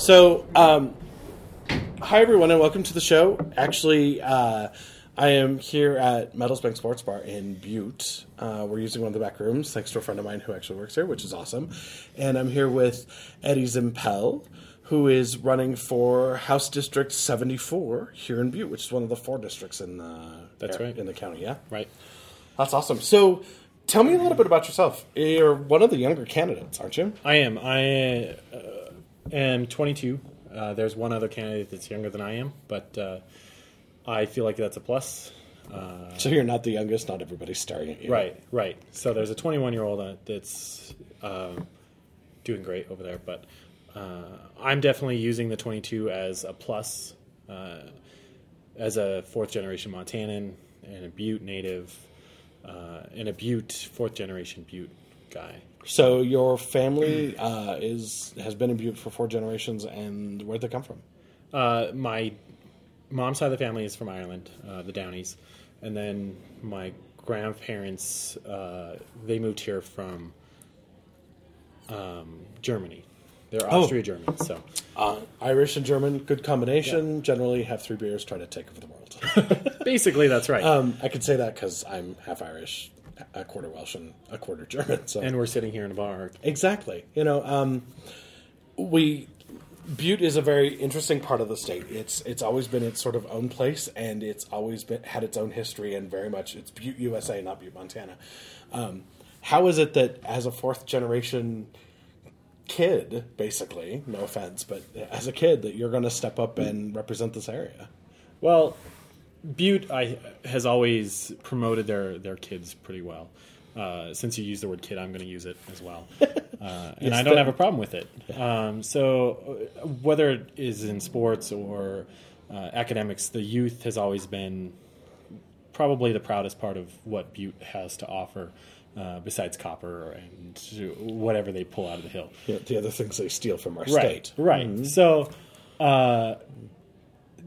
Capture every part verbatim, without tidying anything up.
So, um, hi everyone, and welcome to the show. Actually, uh, I am here at Metals Bank Sports Bar in Butte. Uh, we're using one of the back rooms, thanks to a friend of mine who actually works here, which is awesome. And I'm here with Eddie Zimpel, who is running for House District seventy-four here in Butte, which is one of the four districts in the that's area, right. in the county. Yeah, right. That's awesome. So, tell me a little bit about yourself. You're one of the younger candidates, aren't you? I am. I. Uh, I'm twenty-two. Uh, there's one other candidate that's younger than I am, but uh, I feel like that's a plus. Uh, so you're not the youngest. Not everybody's staring at you. Right, right. So there's a twenty-one-year-old that's uh, doing great over there, but uh, I'm definitely using the twenty-two as a plus. Uh, as a fourth-generation Montanan and a Butte native uh, and a Butte, fourth-generation Butte guy. So your family uh, is has been in Butte for four generations, and where'd they come from? Uh, my mom's side of the family is from Ireland, uh, the Downies, and then my grandparents uh, they moved here from um, Germany. They're Austria-German, oh. so uh, Irish and German, good combination. Yeah. Generally, have three beers, try to take over the world. Basically, that's right. Um, I could say that because I'm half Irish, a quarter Welsh and a quarter German. So. And we're sitting here in a bar. Exactly. You know, um, we Butte is a very interesting part of the state. It's it's always been its sort of own place, and it's always been had its own history, and very much it's Butte, U S A, not Butte, Montana. Um, how is it that as a fourth generation kid, basically, no offense, but as a kid, that you're going to step up and represent this area? Well, Butte I, has always promoted their, their kids pretty well. Uh, since you use the word kid, I'm going to use it as well. Uh, yes, and I don't have a problem with it. Um, so whether it is in sports or uh, academics, the youth has always been probably the proudest part of what Butte has to offer, uh, besides copper and whatever they pull out of the hill. Yeah, the other things they steal from our right, state. Right, mm-hmm. So... Uh,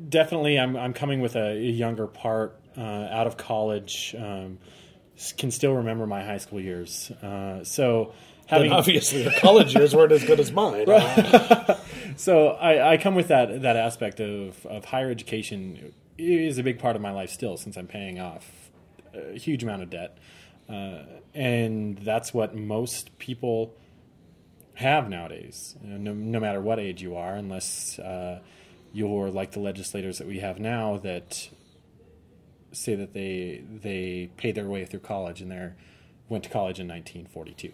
Definitely, I'm I'm coming with a, a younger part, uh, out of college, um, can still remember my high school years. Uh, so having then obviously your college years weren't as good as mine. Right. So I, I come with that that aspect of, of higher education is a big part of my life still, since I'm paying off a huge amount of debt, uh, and that's what most people have nowadays. No, no matter what age you are, unless. Uh, You're like the legislators that we have now that say that they they paid their way through college and they went to college in nineteen forty-two.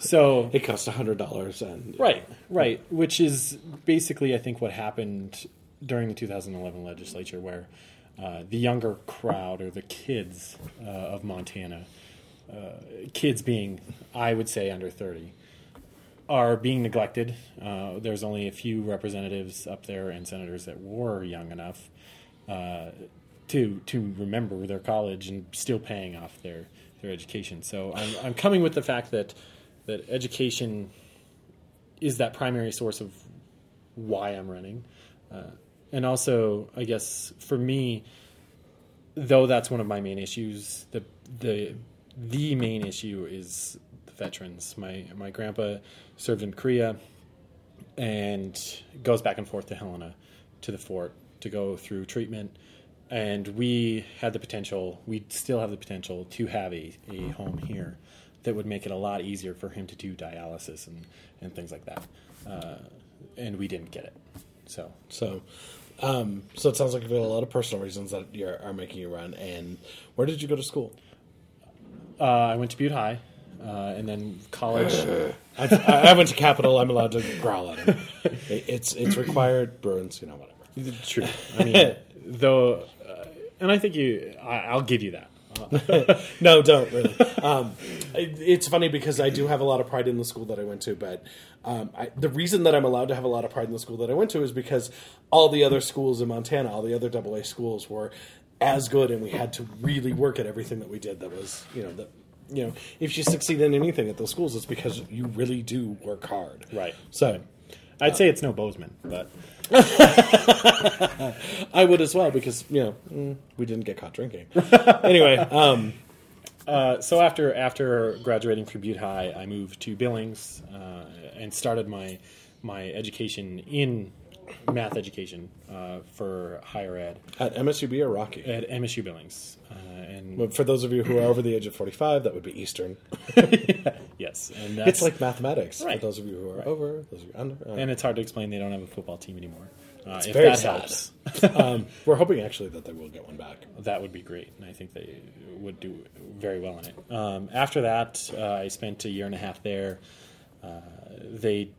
So it cost one hundred dollars. And, right, right, which is basically, I think, what happened during the two thousand eleven legislature, where uh, the younger crowd or the kids uh, of Montana, uh, kids being, I would say, under thirty, are being neglected. Uh, there's only a few representatives up there and senators that were young enough uh, to to remember their college and still paying off their, their education. So I'm I'm coming with the fact that that education is that primary source of why I'm running, uh, and also I guess for me, though that's one of my main issues. The the the main issue is. Veterans. My my grandpa served in Korea and goes back and forth to Helena, to the fort, to go through treatment. And we had the potential, we still have the potential to have a, a home here that would make it a lot easier for him to do dialysis and, and things like that. Uh, and we didn't get it. So, so, um, so it sounds like you've got a lot of personal reasons that you're, are making you run. And where did you go to school? Uh, I went to Butte High. Uh, and then college. I, I went to Capitol. I'm allowed to growl at him. It, it's it's required. Bruins, you know, whatever. True. I mean, though, uh, and I think you. I, I'll give you that. No, don't really. Um, it, it's funny because I do have a lot of pride in the school that I went to, but um, I, the reason that I'm allowed to have a lot of pride in the school that I went to is because all the other schools in Montana, all the other double A schools, were as good, and we had to really work at everything that we did. That was, you know, that. You know, if you succeed in anything at those schools, it's because you really do work hard. Right. So, I'd uh, say it's no Bozeman, but I would as well because you know we didn't get caught drinking. Anyway, um, uh, so after after graduating from Butte High, I moved to Billings uh, and started my my education in math education uh, for higher ed. At M S U B or Rocky? At M S U Billings. Uh, and well, for those of you who are over the age of forty-five, that would be Eastern. Yes. And that's, it's like mathematics. Right. For those of you who are right. over, those of you under. Uh, and it's hard to explain they don't have a football team anymore. Uh, it's if very that sad. Helps. um, we're hoping actually that they will get one back. That would be great, and I think they would do very well in it. Um, after that, uh, I spent a year and a half there. Uh, they,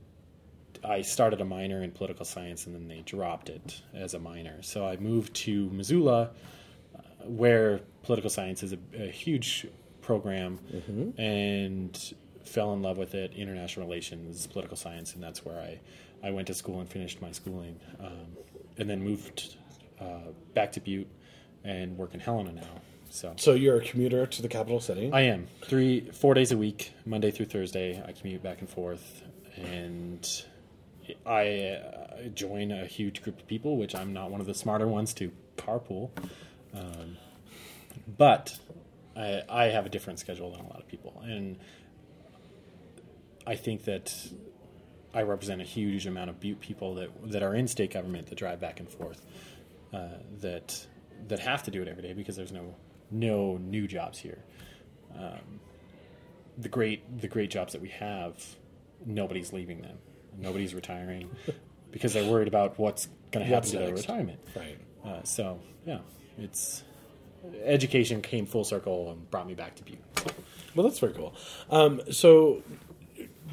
I started a minor in political science, and then they dropped it as a minor. So I moved to Missoula, uh, where political science is a, a huge program, mm-hmm. and fell in love with it. International relations, political science, and that's where I. I went to school and finished my schooling, um, and then moved uh, back to Butte and work in Helena now. So, so you're a commuter to the capital city? I am. Three, four days a week, Monday through Thursday, I commute back and forth, and I uh, join a huge group of people, which I'm not one of the smarter ones to carpool, um, but I, I have a different schedule than a lot of people, and I think that I represent a huge amount of Butte people that that are in state government that drive back and forth, uh, that that have to do it every day because there's no no new jobs here. Um, the great the great jobs that we have, nobody's leaving them, nobody's retiring because they're worried about what's going to happen to their retirement. Right. Uh, so yeah, it's education came full circle and brought me back to Butte. Well, that's very cool. Um, so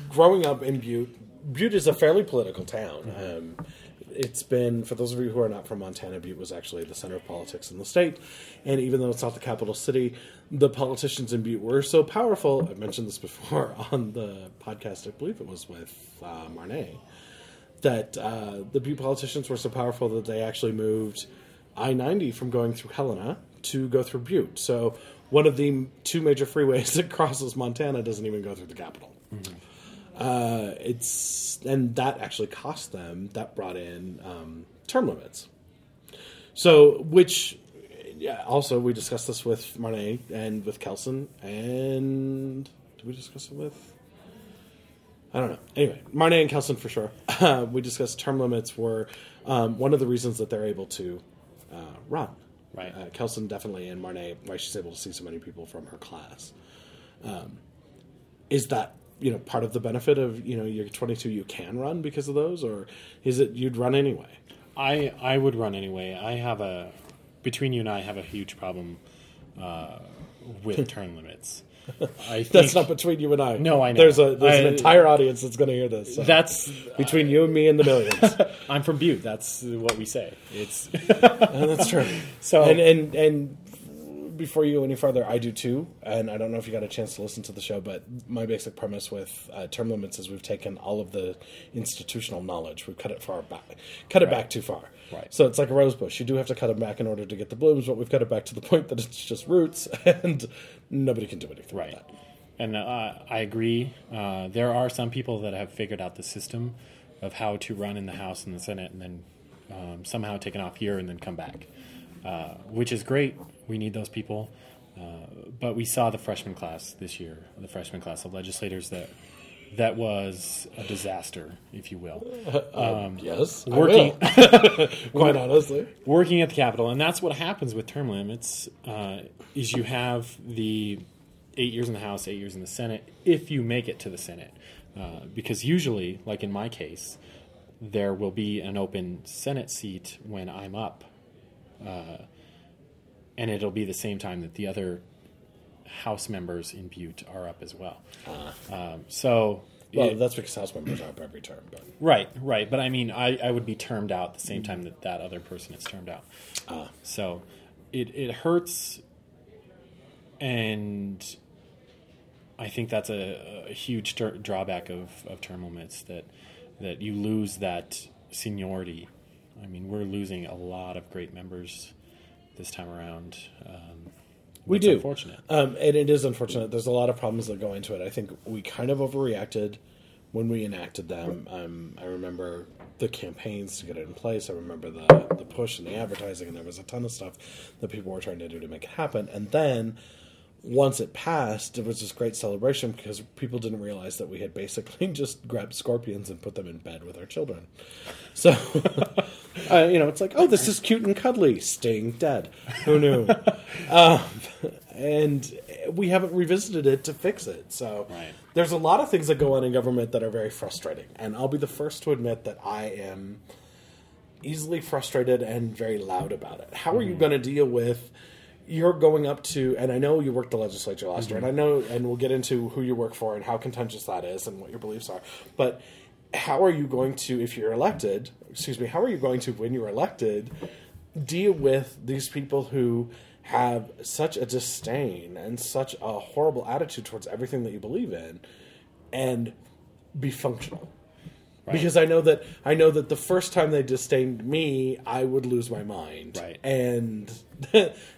growing up in Butte. Butte is a fairly political town. Mm-hmm. Um, it's been, for those of you who are not from Montana, Butte was actually the center of politics in the state. And even though it's not the capital city, the politicians in Butte were so powerful. I've mentioned this before on the podcast, I believe it was with uh, Marnay, that uh, the Butte politicians were so powerful that they actually moved I ninety from going through Helena to go through Butte. So one of the two major freeways that crosses Montana doesn't even go through the capital. Mm-hmm. Uh, it's, and that actually cost them, that brought in, um, term limits. So, which, yeah, also we discussed this with Marnay and with Kelson and did we discuss it with, I don't know. Anyway, Marnay and Kelson for sure. Uh, we discussed term limits were, um, one of the reasons that they're able to, uh, run. Right. Uh, Kelson definitely and Marnay, why she's able to see so many people from her class. Um, is that, you know, part of the benefit of, you know, you're twenty-two, you can run because of those, or is it you'd run anyway? I, I would run anyway. I have a, between you and I, have a huge problem uh, with term limits. I think, that's not between you and I. No, I know. There's a there's I, an entire audience that's going to hear this. So. That's between I, you and me and the millions. I'm from Butte. That's what we say. It's that's true. So and and. and before you go any farther, I do too, and I don't know if you got a chance to listen to the show, but my basic premise with uh, term limits is we've taken all of the institutional knowledge, we've cut it far back, cut it right. back too far. Right. So it's like a rose bush; you do have to cut them back in order to get the blooms, but we've cut it back to the point that it's just roots, and nobody can do anything. Right. About that. And uh, I agree. Uh, there are some people that have figured out the system of how to run in the House and the Senate, and then um, somehow taken off here and then come back. Uh, which is great. We need those people. Uh, but we saw the freshman class this year, the freshman class of legislators that that was a disaster, if you will. Um, uh, yes, working, I will. Quite honestly. Working at the Capitol. And that's what happens with term limits uh, is you have the eight years in the House, eight years in the Senate, if you make it to the Senate. Uh, because usually, like in my case, there will be an open Senate seat when I'm up. Uh, and it'll be the same time that the other House members in Butte are up as well. Uh, um, so, well, it, that's because House members are up every term. But. Right, right. But I mean, I, I would be termed out the same time that that other person is termed out. Uh, so it it hurts, and I think that's a, a huge ter- drawback of, of term limits that that you lose that seniority. I mean, we're losing a lot of great members this time around. Um, we do. It's unfortunate. Um, and it is unfortunate. There's a lot of problems that go into it. I think we kind of overreacted when we enacted them. Um, I remember the campaigns to get it in place. I remember the, the push and the advertising, and there was a ton of stuff that people were trying to do to make it happen. And then once it passed, it was this great celebration because people didn't realize that we had basically just grabbed scorpions and put them in bed with our children. So, uh, you know, it's like, oh, this is cute and cuddly. Sting, dead. Who knew? um, and we haven't revisited it to fix it. So right. There's a lot of things that go on in government that are very frustrating. And I'll be the first to admit that I am easily frustrated and very loud about it. How are mm. you going to deal with... You're going up to, and I know you worked the legislature last mm-hmm. year, and I know, and we'll get into who you work for and how contentious that is and what your beliefs are, but how are you going to, if you're elected, excuse me, how are you going to, when you're elected, deal with these people who have such a disdain and such a horrible attitude towards everything that you believe in and be functional? Right. Because I know that, I know that the first time they disdained me, I would lose my mind. Right. And...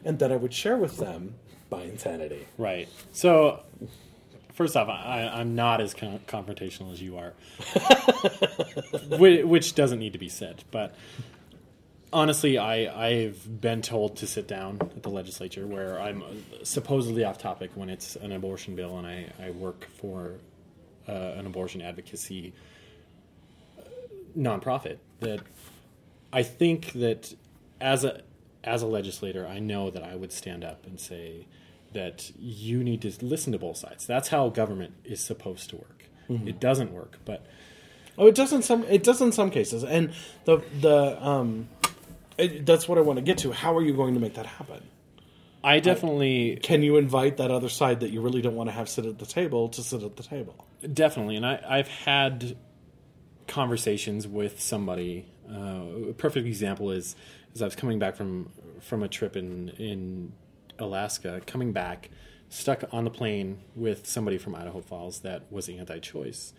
and that I would share with them by insanity. Right. So, first off, I, I'm not as con- confrontational as you are, which, which doesn't need to be said. But honestly, I, I've been told to sit down at the legislature where I'm supposedly off topic when it's an abortion bill, and I, I work for uh, an abortion advocacy nonprofit. That I think that as a... As a legislator, I know that I would stand up and say that you need to listen to both sides. That's how government is supposed to work. Mm-hmm. It doesn't work, but oh, it doesn't. Some it does in some cases, and the the um, it, that's what I want to get to. How are you going to make that happen? I definitely I, can you invite that other side that you really don't want to have sit at the table to sit at the table. Definitely, and I, I've had conversations with somebody. Uh, a perfect example is. As I was coming back from from a trip in in Alaska, coming back, stuck on the plane with somebody from Idaho Falls that was anti-choice,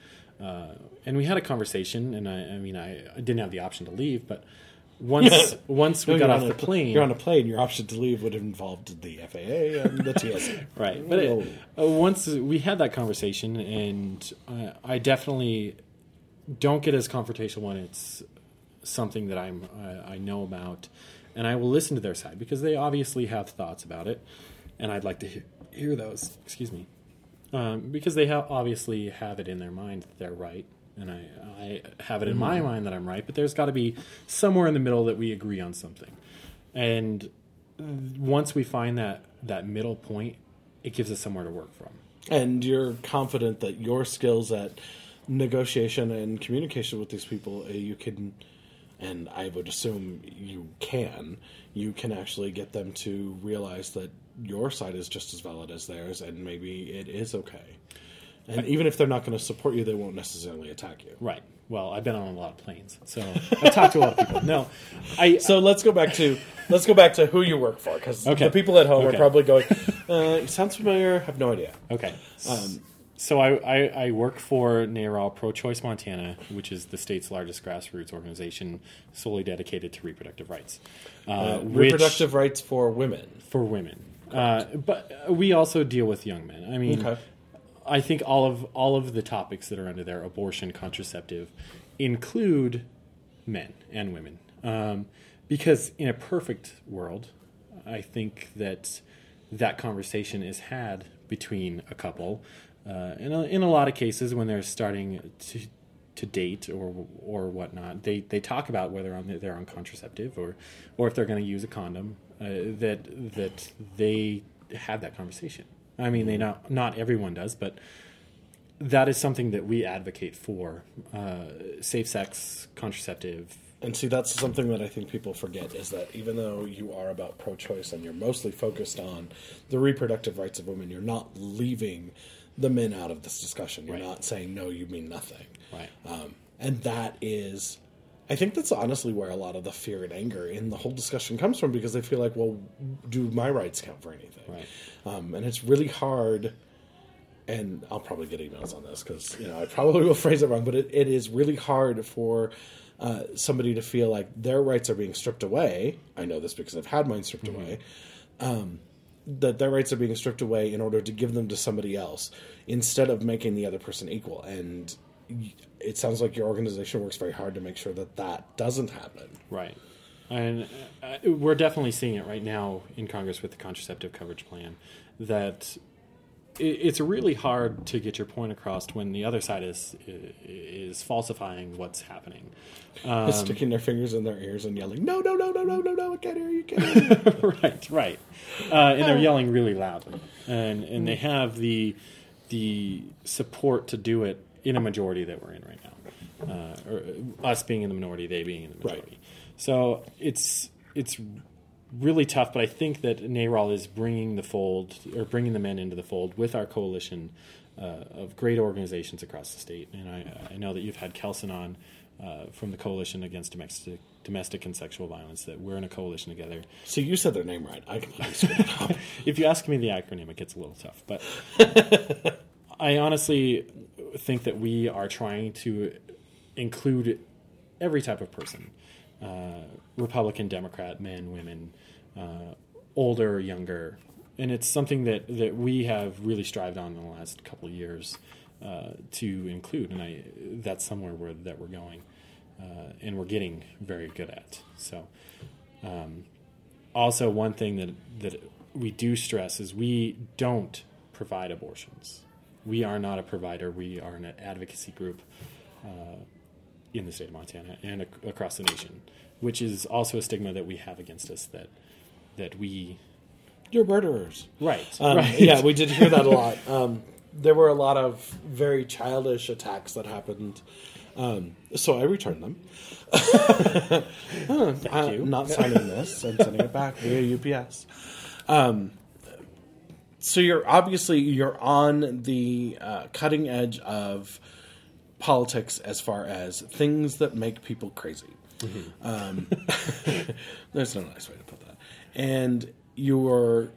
uh, and we had a conversation. And I, I mean, I, I didn't have the option to leave, but once once we no, got off the a, plane, you're on a plane. Your option to leave would have involved the F A A and the T S A, right? But it, uh, once we had that conversation, and uh, I definitely don't get as confrontational when it's. Something that I'm I, I know about, and I will listen to their side because they obviously have thoughts about it, and I'd like to hear, hear those. Excuse me, um, because they have obviously have it in their mind that they're right, and I I have it in mm-hmm. my mind that I'm right. But there's got to be somewhere in the middle that we agree on something, and once we find that that middle point, it gives us somewhere to work from. And you're confident that your skills at negotiation and communication with these people, you can. And I would assume you can, you can actually get them to realize that your side is just as valid as theirs and maybe it is okay. And I, even if they're not going to support you, they won't necessarily attack you. Right. Well, I've been on a lot of planes, so I've talked to a lot of people. No, I. So let's go back to let's go back to who you work for, because okay. the people at home okay. are probably going, uh, sounds familiar, have no idea. Okay. Um, So I, I, I work for NARAL Pro-Choice Montana, which is the state's largest grassroots organization solely dedicated to reproductive rights. Uh, uh, reproductive which, rights for women. For women. Uh, but we also deal with young men. I mean, okay. I think all of all of the topics that are under there, abortion, contraceptive, include men and women. Um, because in a perfect world, I think that that conversation is had between a couple... Uh, in a, in a lot of cases, when they're starting to to date or or whatnot, they, they talk about whether on they're on contraceptive or, or if they're going to use a condom. Uh, that that they have that conversation. I mean, they not not everyone does, but that is something that we advocate for: uh, safe sex, contraceptive. And see, that's something that I think people forget is that even though you are about pro-choice and you're mostly focused on the reproductive rights of women, you're not leaving. The men out of this discussion. You're right. not saying, no, you mean nothing. Right. Um, and that is, I think that's honestly where a lot of the fear and anger in the whole discussion comes from because they feel like, well, do my rights count for anything? Right. Um, and it's really hard, and I'll probably get emails on this because, you know, I probably will phrase it wrong, but it, it is really hard for uh, somebody to feel like their rights are being stripped away. I know this because I've had mine stripped mm-hmm. away. Um that their rights are being stripped away in order to give them to somebody else instead of making the other person equal. And it sounds like your organization works very hard to make sure that that doesn't happen. Right. And we're definitely seeing it right now in Congress with the contraceptive coverage plan, that it's really hard to get your point across when the other side is is falsifying what's happening. Um, sticking their fingers in their ears and yelling, no, no, no, no, no, no, no, I can't hear you, can't hear you. Right, right. Uh, and they're yelling really loudly. And and they have the the support to do it in a majority that we're in right now. Uh, or us being in the minority, they being in the majority. Right. So it's it's... really tough, but I think that NARAL is bringing the fold, or bringing the men into the fold, with our coalition uh, of great organizations across the state. And I, I know that you've had Kelson on uh, from the Coalition Against Domestic Domestic and Sexual Violence, that we're in a coalition together. So you said their name right. I can it up. If you ask me the acronym, it gets a little tough. But I honestly think that we are trying to include every type of person. Uh, Republican, Democrat, men, women, uh, older, younger. And it's something that, that we have really strived on in the last couple of years uh, to include. And I that's somewhere where, that we're going uh, and we're getting very good at. So um, also one thing that, that we do stress is we don't provide abortions. We are not a provider. We are an advocacy group uh in the state of Montana and ac- across the nation, which is also a stigma that we have against us, that that we... You're murderers. Right. Um, right. Yeah, we did hear that a lot. Um, there were a lot of very childish attacks that happened, um, so I returned them. oh, Thank I'm you. Not signing this. I'm sending it back via U P S. Um, so you're obviously, you're on the uh, cutting edge of politics as far as things that make people crazy. Mm-hmm. Um, there's no nice way to put that. And you're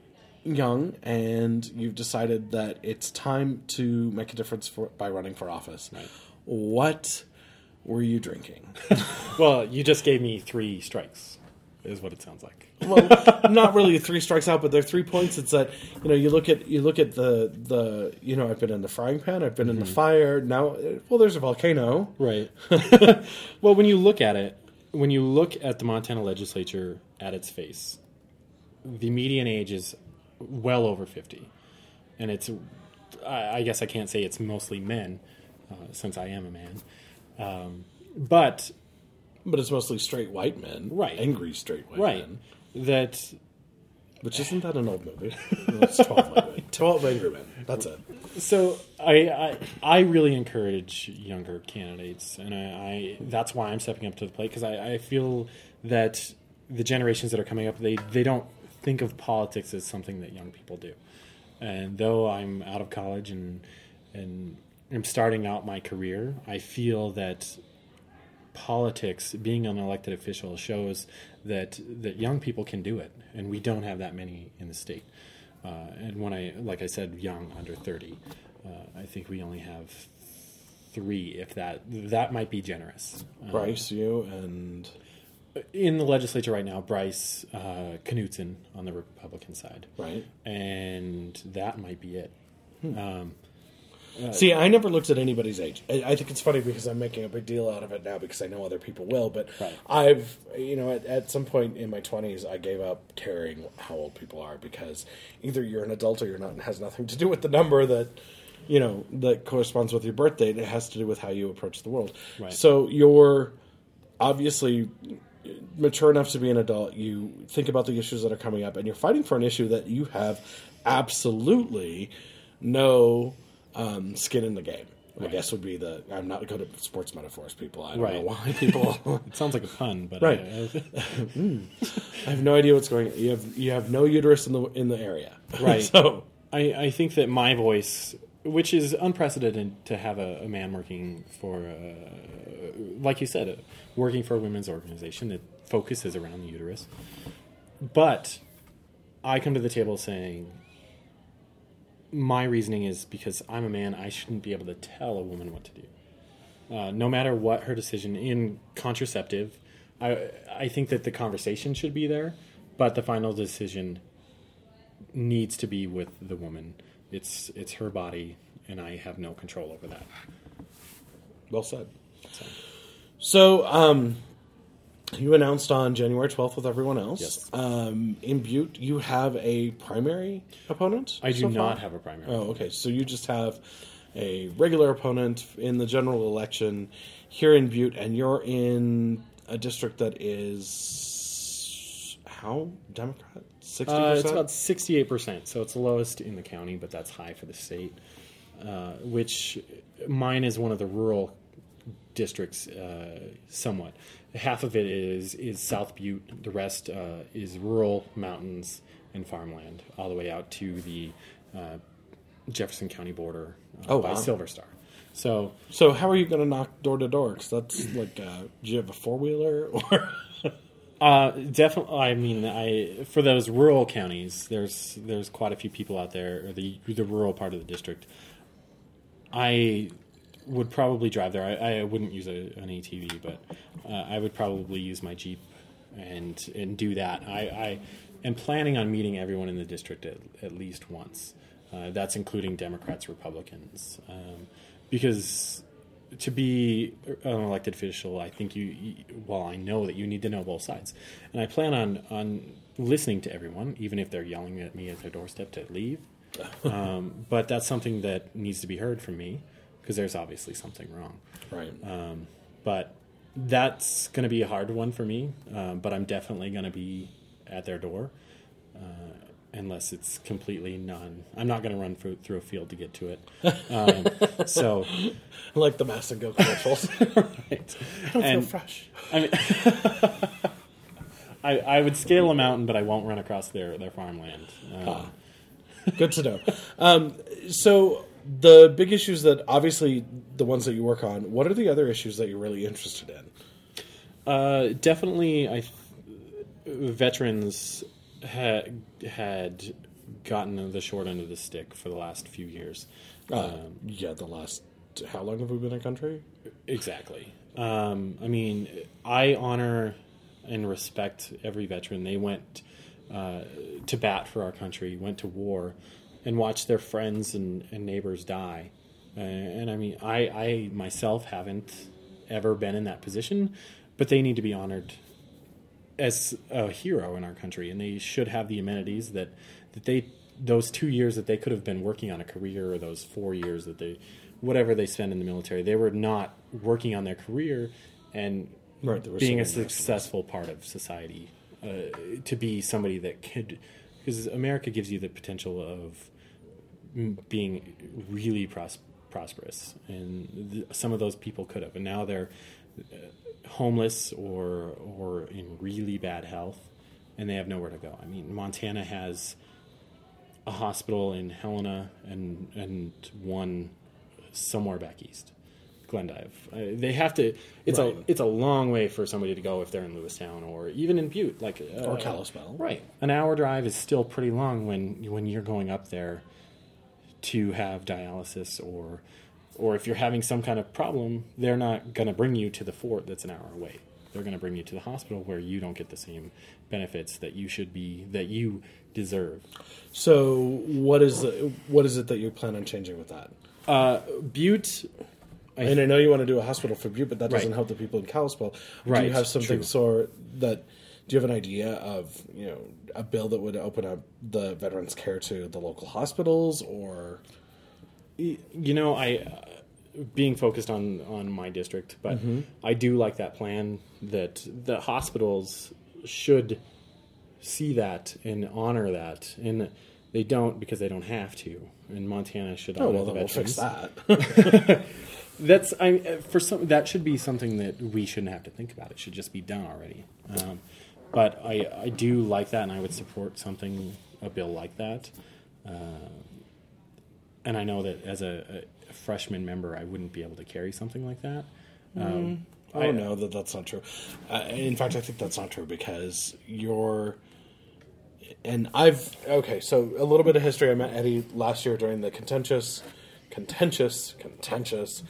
young, and you've decided that it's time to make a difference for, by running for office. Right. What were you drinking? Well, you just gave me three strikes, is what it sounds like. Well, not really three strikes out, but there are three points. It's that, you know, you look at you look at the, the you know, I've been in the frying pan, I've been mm-hmm. in the fire, now, well, there's a volcano. Right. Well, when you look at it, when you look at the Montana legislature at its face, the median age is well over fifty. And it's, I, I guess I can't say it's mostly men, uh, since I am a man. Um, but... But it's mostly straight white men. Right. Angry straight white right. men. That, which isn't that an old movie? No, it's twelve Angry Men. twelve Angry Men. That's it. So I, I I really encourage younger candidates, and I, I that's why I'm stepping up to the plate, because I, I feel that the generations that are coming up, they, they don't think of politics as something that young people do. And though I'm out of college and and I'm starting out my career, I feel that politics, being an elected official, shows that that young people can do it, and we don't have that many in the state. Uh, and when I, like I said, young, under thirty, uh, I think we only have three, if that. That might be generous. Bryce, um, you, and... In the legislature right now, Bryce uh, Knutson on the Republican side. Right. And that might be it. Hmm. Um Uh, See, I never looked at anybody's age. I think it's funny because I'm making a big deal out of it now because I know other people will, but right. I've, you know, at, at some point in my twenties, I gave up caring how old people are, because either you're an adult or you're not, and it has nothing to do with the number that, you know, that corresponds with your birth date. It has to do with how you approach the world. Right. So you're obviously mature enough to be an adult. You think about the issues that are coming up, and you're fighting for an issue that you have absolutely no... Um, skin in the game, right. I guess would be the... I'm not good at sports metaphors, people. I don't right. know why people... It sounds like a pun, but... Right. I, I, mm. I have no idea what's going on. You have, you have no uterus in the in the area. Right. So I, I think that my voice, which is unprecedented to have a, a man working for, a, like you said, a, working for a women's organization that focuses around the uterus. But I come to the table saying... My reasoning is because I'm a man, I shouldn't be able to tell a woman what to do. Uh, no matter what her decision in contraceptive, I I think that the conversation should be there, but the final decision needs to be with the woman. It's it's her body, and I have no control over that. Well said. So, so um, You announced on January twelfth with everyone else. Yes. Um, in Butte, you have a primary opponent? I do so not have a primary. Oh, okay. So you just have a regular opponent in the general election here in Butte, and you're in a district that is how Democrat? sixty percent? Uh, it's about sixty-eight percent, so it's the lowest in the county, but that's high for the state, uh, which mine is one of the rural districts uh, somewhat. Half of it is, is South Butte. The rest uh, is rural, mountains, and farmland, all the way out to the uh, Jefferson County border uh, oh, by wow. Silver Star. So, so how are you going to knock door to door? Because that's like, uh, do you have a four wheeler or? uh, definitely. I mean, I for those rural counties, there's there's quite a few people out there, or the the rural part of the district. I would probably drive there. I, I wouldn't use a, an A T V, but uh, I would probably use my Jeep and and do that. I, I am planning on meeting everyone in the district at, at least once. Uh, that's including Democrats, Republicans, um, because to be an elected official, I think you, you. Well, I know that you need to know both sides, and I plan on on listening to everyone, even if they're yelling at me at their doorstep to leave. Um, but that's something that needs to be heard from me. Because there's obviously something wrong. Right. Um, but that's going to be a hard one for me. Um, but I'm definitely going to be at their door. Uh, unless it's completely non... I'm not going to run through, through a field to get to it. Um, so... Like the Mass and Go commercials. Right. I don't and, feel fresh. I mean... I, I would scale a mountain, but I won't run across their, their farmland. Um, ah. Good to know. um, so... The big issues that, obviously, the ones that you work on, what are the other issues that you're really interested in? Uh, definitely, I th- veterans ha- had gotten the short end of the stick for the last few years. Uh, um, yeah, the last, how long have we been in country? Exactly. Um, I mean, I honor and respect every veteran. They went uh, to bat for our country, went to war, and watch their friends and, and neighbors die. Uh, and I mean, I, I myself haven't ever been in that position, but they need to be honored as a hero in our country, and they should have the amenities that, that they, those two years that they could have been working on a career, or those four years that they, whatever they spend in the military, they were not working on their career and right, being a successful part of society, uh, to be somebody that could, because America gives you the potential of being really pros- prosperous, and th- some of those people could have, and now they're uh, homeless or or in really bad health, and they have nowhere to go. I mean, Montana has a hospital in Helena and and one somewhere back east, Glendive. Uh, they have to. It's right. a it's a long way for somebody to go if they're in Lewistown or even in Butte, like uh, or Kalispell. Right, an hour drive is still pretty long when when you're going up there to have dialysis, or or if you're having some kind of problem, they're not going to bring you to the fort that's an hour away. They're going to bring you to the hospital where you don't get the same benefits that you should be, that you deserve. So what is the, what is it that you plan on changing with that? Uh, Butte. I and I know you want to do a hospital for Butte, but that doesn't right. help the people in Kalispell. Right. Do you have something sort that? Do you have an idea of, you know, a bill that would open up the veterans' care to the local hospitals, or? You know, I uh, being focused on, on my district, but mm-hmm. I do like that plan that the hospitals should see that and honor that, and they don't because they don't have to. And Montana should honor oh, well, the veterans. We'll fix that. That's I for some that should be something that we shouldn't have to think about. It should just be done already. Um, but I, I do like that, and I would support something, a bill like that. Uh, and I know that as a, a freshman member, I wouldn't be able to carry something like that. Um, mm-hmm. I know that that's not true. Uh, in fact, I think that's not true because you're. And I've okay. So a little bit of history. I met Eddie last year during the contentious. Contentious, contentious.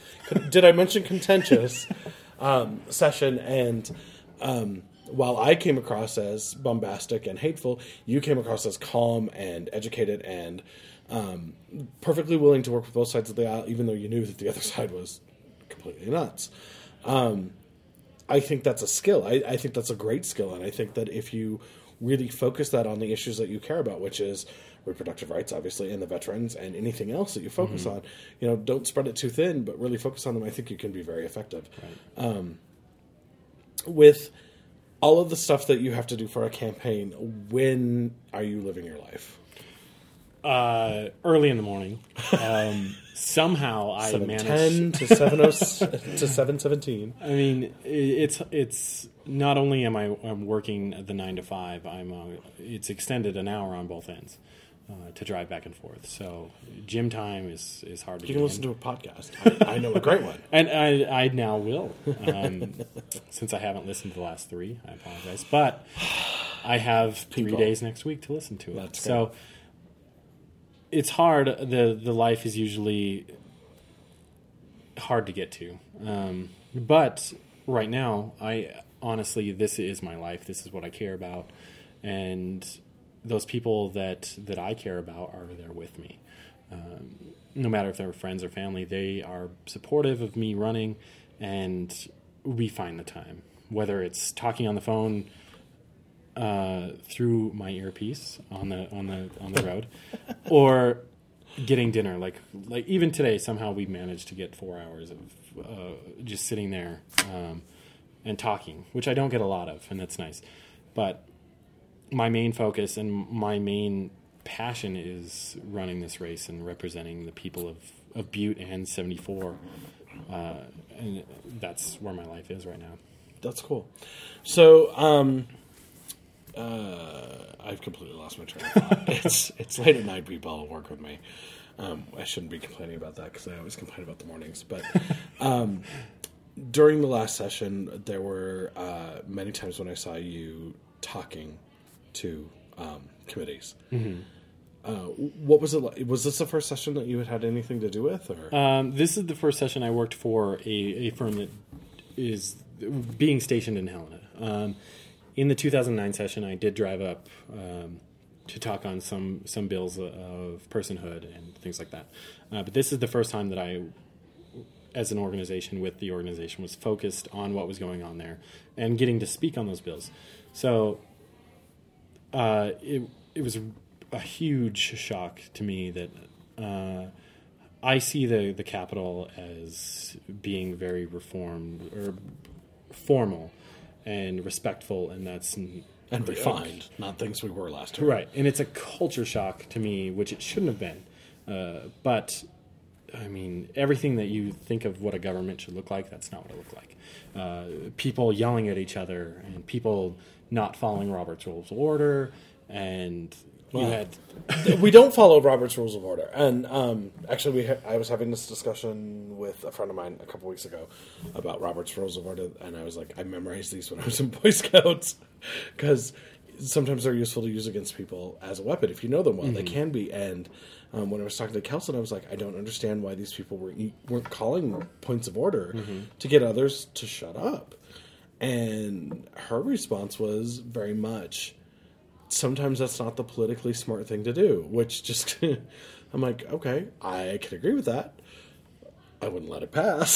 Did I mention contentious um, session? And um, while I came across as bombastic and hateful, you came across as calm and educated and um, perfectly willing to work with both sides of the aisle, even though you knew that the other side was completely nuts. Um, I think that's a skill. I, I think that's a great skill, and I think that if you really focus that on the issues that you care about, which is reproductive rights, obviously, and the veterans, and anything else that you focus mm-hmm. on, you know, don't spread it too thin, but really focus on them. I think you can be very effective. Right. Um, with all of the stuff that you have to do for a campaign, when are you living your life? Uh, early in the morning. Um, somehow I managed... seven ten to seven seventeen I mean, it's it's not only am I I'm working the nine to five, I'm uh, it's extended an hour on both ends uh, to drive back and forth. So gym time is, is hard to get. You can listen in. to a podcast. I, I know a great one. And I, I now will. Um, since I haven't listened to the last three, I apologize. But I have three People. days next week to listen to it. That's so. Great. It's hard. The the life is usually hard to get to. Um, but right now, I honestly, this is my life. This is what I care about. And those people that, that I care about are there with me. Um, no matter if they're friends or family, they are supportive of me running, and we find the time. Whether it's talking on the phone Uh, through my earpiece on the on the on the road, or getting dinner. Like like even today, somehow we managed to get four hours of uh, just sitting there um, and talking, which I don't get a lot of, and that's nice. But my main focus and my main passion is running this race and representing the people of, of Butte and seventy-four, uh, and that's where my life is right now. That's cool. So. Um Uh, I've completely lost my train of thought. It's it's late at night. People will work with me. Um, I shouldn't be complaining about that because I always complain about the mornings. But um, during the last session, there were uh, many times when I saw you talking to um, committees. Mm-hmm. Uh, what was it like? Was this the first session that you had had anything to do with? Or um, this is the first session I worked for a, a firm that is being stationed in Helena. Um, In the two thousand nine session, I did drive up um, to talk on some, some bills of personhood and things like that. Uh, but this is the first time that I, as an organization with the organization, was focused on what was going on there and getting to speak on those bills. So uh, it it was a huge shock to me that uh, I see the, the Capitol as being very reformed or formal and respectful, and that's... And refined, not things we were last time. Right, and it's a culture shock to me, which it shouldn't have been. Uh, but, I mean, everything that you think of what a government should look like, that's not what it looked like. Uh, people yelling at each other, and people not following Robert's Rules of Order, and you well, had... we don't follow Robert's Rules of Order. And, um, actually, we ha- I was having this discussion with a friend of mine a couple weeks ago about Robert's Rules of Order, and I was like, I memorized these when I was in Boy Scouts, because sometimes they're useful to use against people as a weapon. If you know them well, mm-hmm. they can be. And um, when I was talking to Kelson, I was like, I don't understand why these people were e- weren't calling points of order mm-hmm. to get others to shut up. And her response was very much... sometimes that's not the politically smart thing to do, which just, I'm like, okay, I can agree with that. I wouldn't let it pass.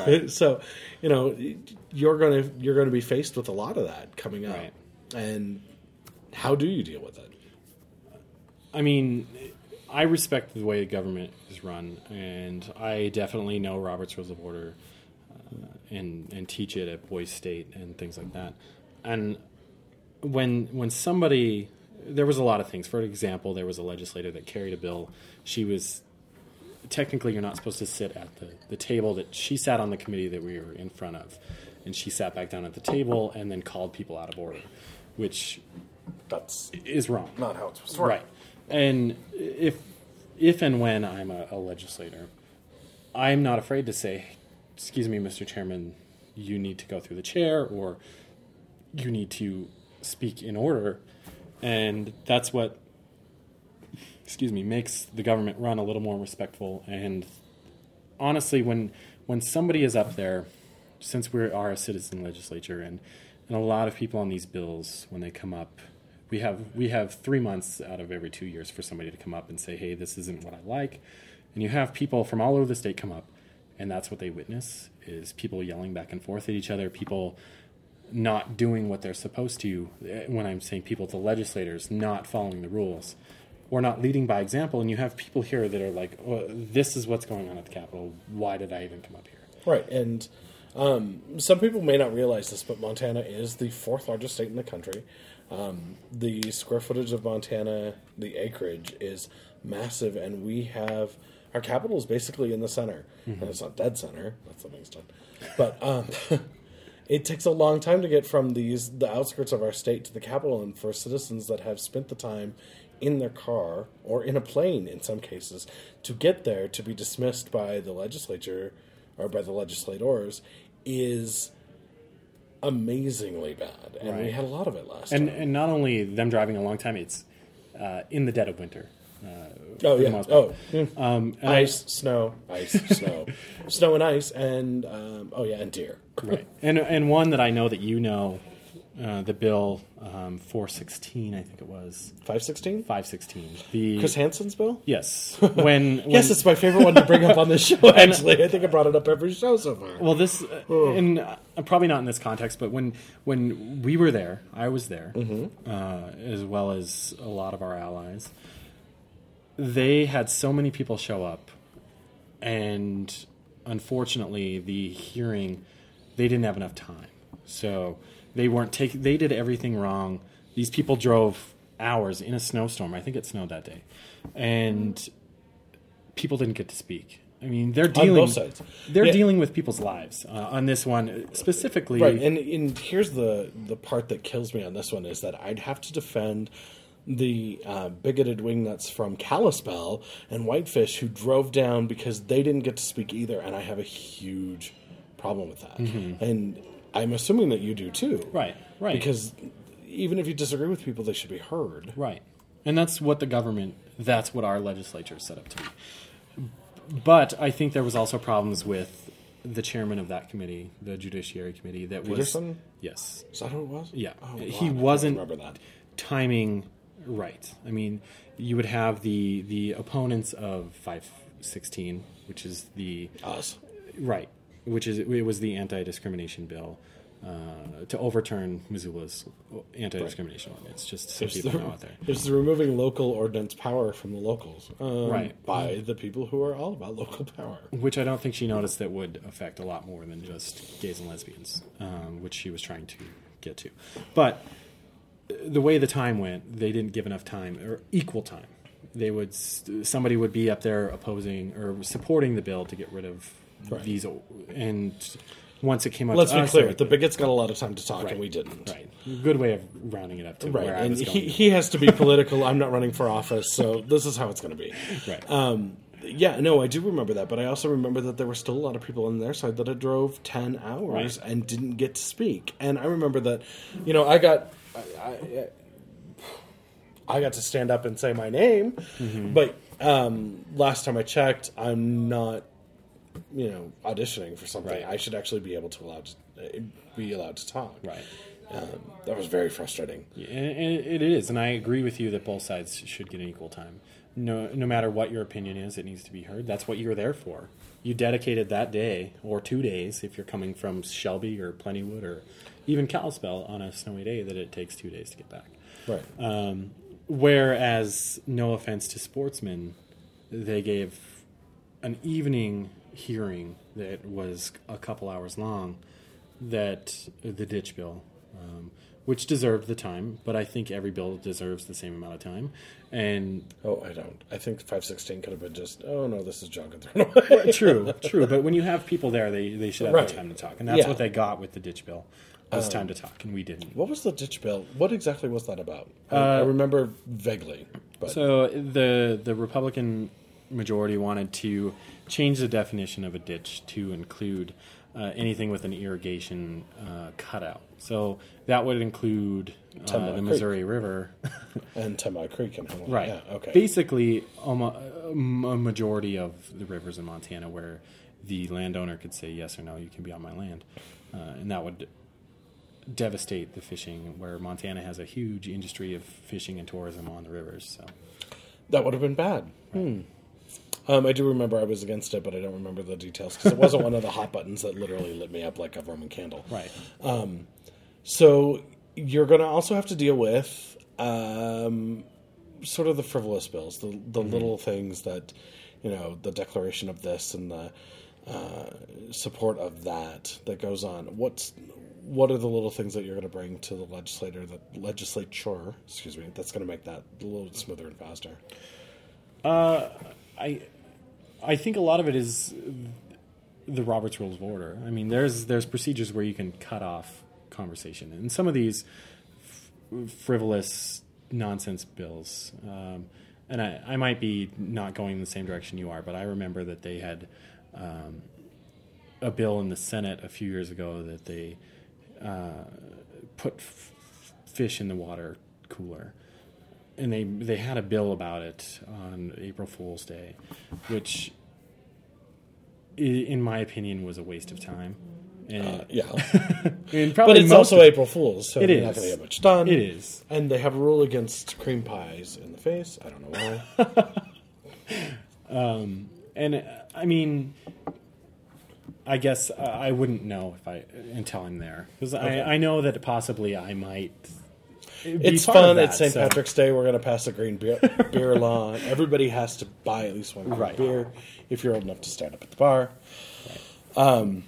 Right. So, you know, you're going to, you're going to be faced with a lot of that coming up. Right. And how do you deal with it? I mean, I respect the way the government is run, and I definitely know Robert's Rules of Order uh, and, and teach it at Boise State and things like that. And, When when somebody, there was a lot of things. For example, there was a legislator that carried a bill. She was, technically you're not supposed to sit at the, the table that she sat on the committee that we were in front of. And she sat back down at the table and then called people out of order, which that's is wrong. Not how it's supposed to work. Right. And if, if and when I'm a, a legislator, I'm not afraid to say, excuse me, Mister Chairman, you need to go through the chair, or you need to speak in order. And that's what, excuse me, makes the government run a little more respectful. And honestly, when when somebody is up there, since we are a citizen legislature, and, and a lot of people on these bills, when they come up, we have we have three months out of every two years for somebody to come up and say, hey, this isn't what I like. And you have people from all over the state come up And that's what they witness, is people yelling back and forth at each other, people not doing what they're supposed to. When I'm saying people, the legislators not following the rules or not leading by example. And you have people here that are like, well, this is what's going on at the Capitol. Why did I even come up here? Right. And um, some people may not realize this, but Montana is the fourth largest state in the country. Um, the square footage of Montana, the acreage, is massive, and we have... Our capital is basically in the center. Mm-hmm. And it's not dead center. That's something's done. But um, it takes a long time to get from these the outskirts of our state to the capital. And for citizens that have spent the time in their car or in a plane in some cases to get there, to be dismissed by the legislature or by the legislators, is amazingly bad. And right. we had a lot of it last and, time. And not only them driving a long time, it's uh, in the dead of winter. Uh, oh yeah! Oh, um, ice, I, snow, ice, snow, snow and ice, and um, oh yeah, and deer. Right, and and one that I know that you know, uh, the bill um, four sixteen, I think it was five sixteen, five sixteen. The Chris Hansen's bill. Yes, when, when yes, it's my favorite one to bring up on this show. Actually, I think I brought it up every show so far. Well, this uh, oh. in uh, probably not in this context, but when when we were there, I was there, mm-hmm. uh, as well as a lot of our allies. They had so many people show up, and unfortunately, the hearing, they didn't have enough time. So they weren't taking. They did everything wrong. These people drove hours in a snowstorm. I think it snowed that day, and people didn't get to speak. I mean, they're dealing. On both sides. They're yeah. dealing with people's lives uh, on this one specifically. Right, and and here's the the part that kills me on this one is that I'd have to defend the uh, bigoted wingnuts from Kalispell and Whitefish who drove down because they didn't get to speak either, and I have a huge problem with that. Mm-hmm. And I'm assuming that you do too. Right, right. Because even if you disagree with people, they should be heard. Right. And that's what the government, that's what our legislature is set up to be. But I think there was also problems with the chairman of that committee, the Judiciary Committee, that Peterson? was... Peterson? Yes. Is that who it was? Yeah. Oh, God, he wasn't I remember that. timing... Right. I mean, you would have the, the opponents of five sixteen, which is the... Us. Right. Which is, it was the anti-discrimination bill uh, to overturn Missoula's anti-discrimination right. ordinance, just so it's people the, know out there. It's the removing local ordinance power from the locals. Um, right. By um, the people who are all about local power. Which I don't think she noticed that would affect a lot more than just gays and lesbians, um, which she was trying to get to. But... The way the time went, they didn't give enough time or equal time. They would somebody would be up there opposing or supporting the bill to get rid of right. these, and once it came up, let's to be us, clear: the bigots got a lot of time to talk, right. and we didn't. Right, good way of rounding it up to right. where and I was going. He, he has to be political. I'm not running for office, so this is how it's going to be. Right. Um, yeah, no, I do remember that, but I also remember that there were still a lot of people on their side that had drove ten hours right. and didn't get to speak. And I remember that, you know, I got. I, I, I got to stand up and say my name, mm-hmm. but um, last time I checked, I'm not, you know, auditioning for something. Right. I should actually be able to allowed to, be allowed to talk. Right. Um, that was very frustrating. Yeah, and it is, and I agree with you that both sides should get an equal time. No, no matter what your opinion is, it needs to be heard. That's what you're there for. You dedicated that day or two days if you're coming from Shelby or Plentywood or even Kalispell on a snowy day that it takes two days to get back. Right. Um, whereas, no offense to sportsmen, they gave an evening hearing that was a couple hours long, that the ditch bill, um, which deserved the time, but I think every bill deserves the same amount of time. And oh, I don't. I think five sixteen could have been just, oh, no, this is junk and thrown away. True, true. But when you have people there, they, they should have right. the time to talk. And that's yeah. what they got with the ditch bill. It was um, time to talk, and we didn't. What was the ditch bill? What exactly was that about? I, uh, I remember vaguely. But. So the the Republican majority wanted to change the definition of a ditch to include uh, anything with an irrigation uh, cutout. So that would include uh, the Missouri Creek. River. And Temi Creek. And right. Yeah, okay. Basically, almost a majority of the rivers in Montana where the landowner could say, yes or no, you can be on my land. Uh, and that would devastate the fishing, where Montana has a huge industry of fishing and tourism on the rivers. So that would have been bad. Right. Hmm. Um, I do remember I was against it, but I don't remember the details because it wasn't one of the hot buttons that literally lit me up like a Roman candle. Right. Um, so you're going to also have to deal with um, sort of the frivolous bills, the, the mm-hmm. little things that, you know, the declaration of this and the uh, support of that that goes on. What's what are the little things that you're going to bring to the legislator, the legislature, excuse me, that's going to make that a little smoother and faster? Uh, I, I think a lot of it is the Roberts Rules of Order. I mean, there's there's procedures where you can cut off conversation, and some of these f- frivolous nonsense bills. Um, and I, I might be not going in the same direction you are, but I remember that they had um, a bill in the Senate a few years ago that they uh, put f- fish in the water cooler. And they they had a bill about it on April Fool's Day, which, in my opinion, was a waste of time. And uh, yeah, and but it's also April Fool's, so they're not going to get much done. It is, and they have a rule against cream pies in the face. I don't know why. um, and I mean, I guess I wouldn't know if I until I'm there because okay. I I know that possibly I might. It's fun. That, it's Saint So. Patrick's Day. We're going to pass a green beer, beer law. Everybody has to buy at least one green right. beer if you're old enough to stand up at the bar. Right. Um,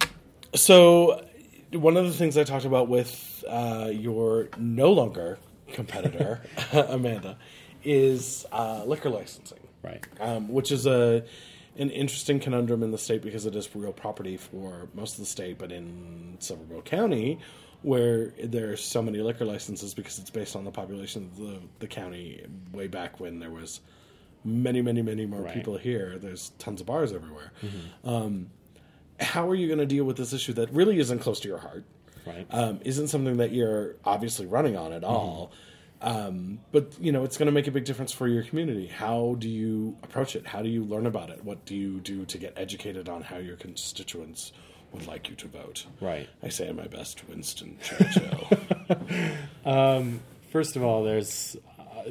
so one of the things I talked about with uh, your no longer competitor, Amanda, is uh, liquor licensing, right? Um, which is a an interesting conundrum in the state because it is real property for most of the state, but in Silverbill County, where there are so many liquor licenses because it's based on the population of the, the county way back when there was many, many, many more right. people here. There's tons of bars everywhere. Mm-hmm. Um, how are you going to deal with this issue that really isn't close to your heart, right? Um, isn't something that you're obviously running on at all, mm-hmm. um, but you know it's going to make a big difference for your community. How do you approach it? How do you learn about it? What do you do to get educated on how your constituents would like you to vote? Right. I say in my best Winston Churchill. um, first of all, there's uh,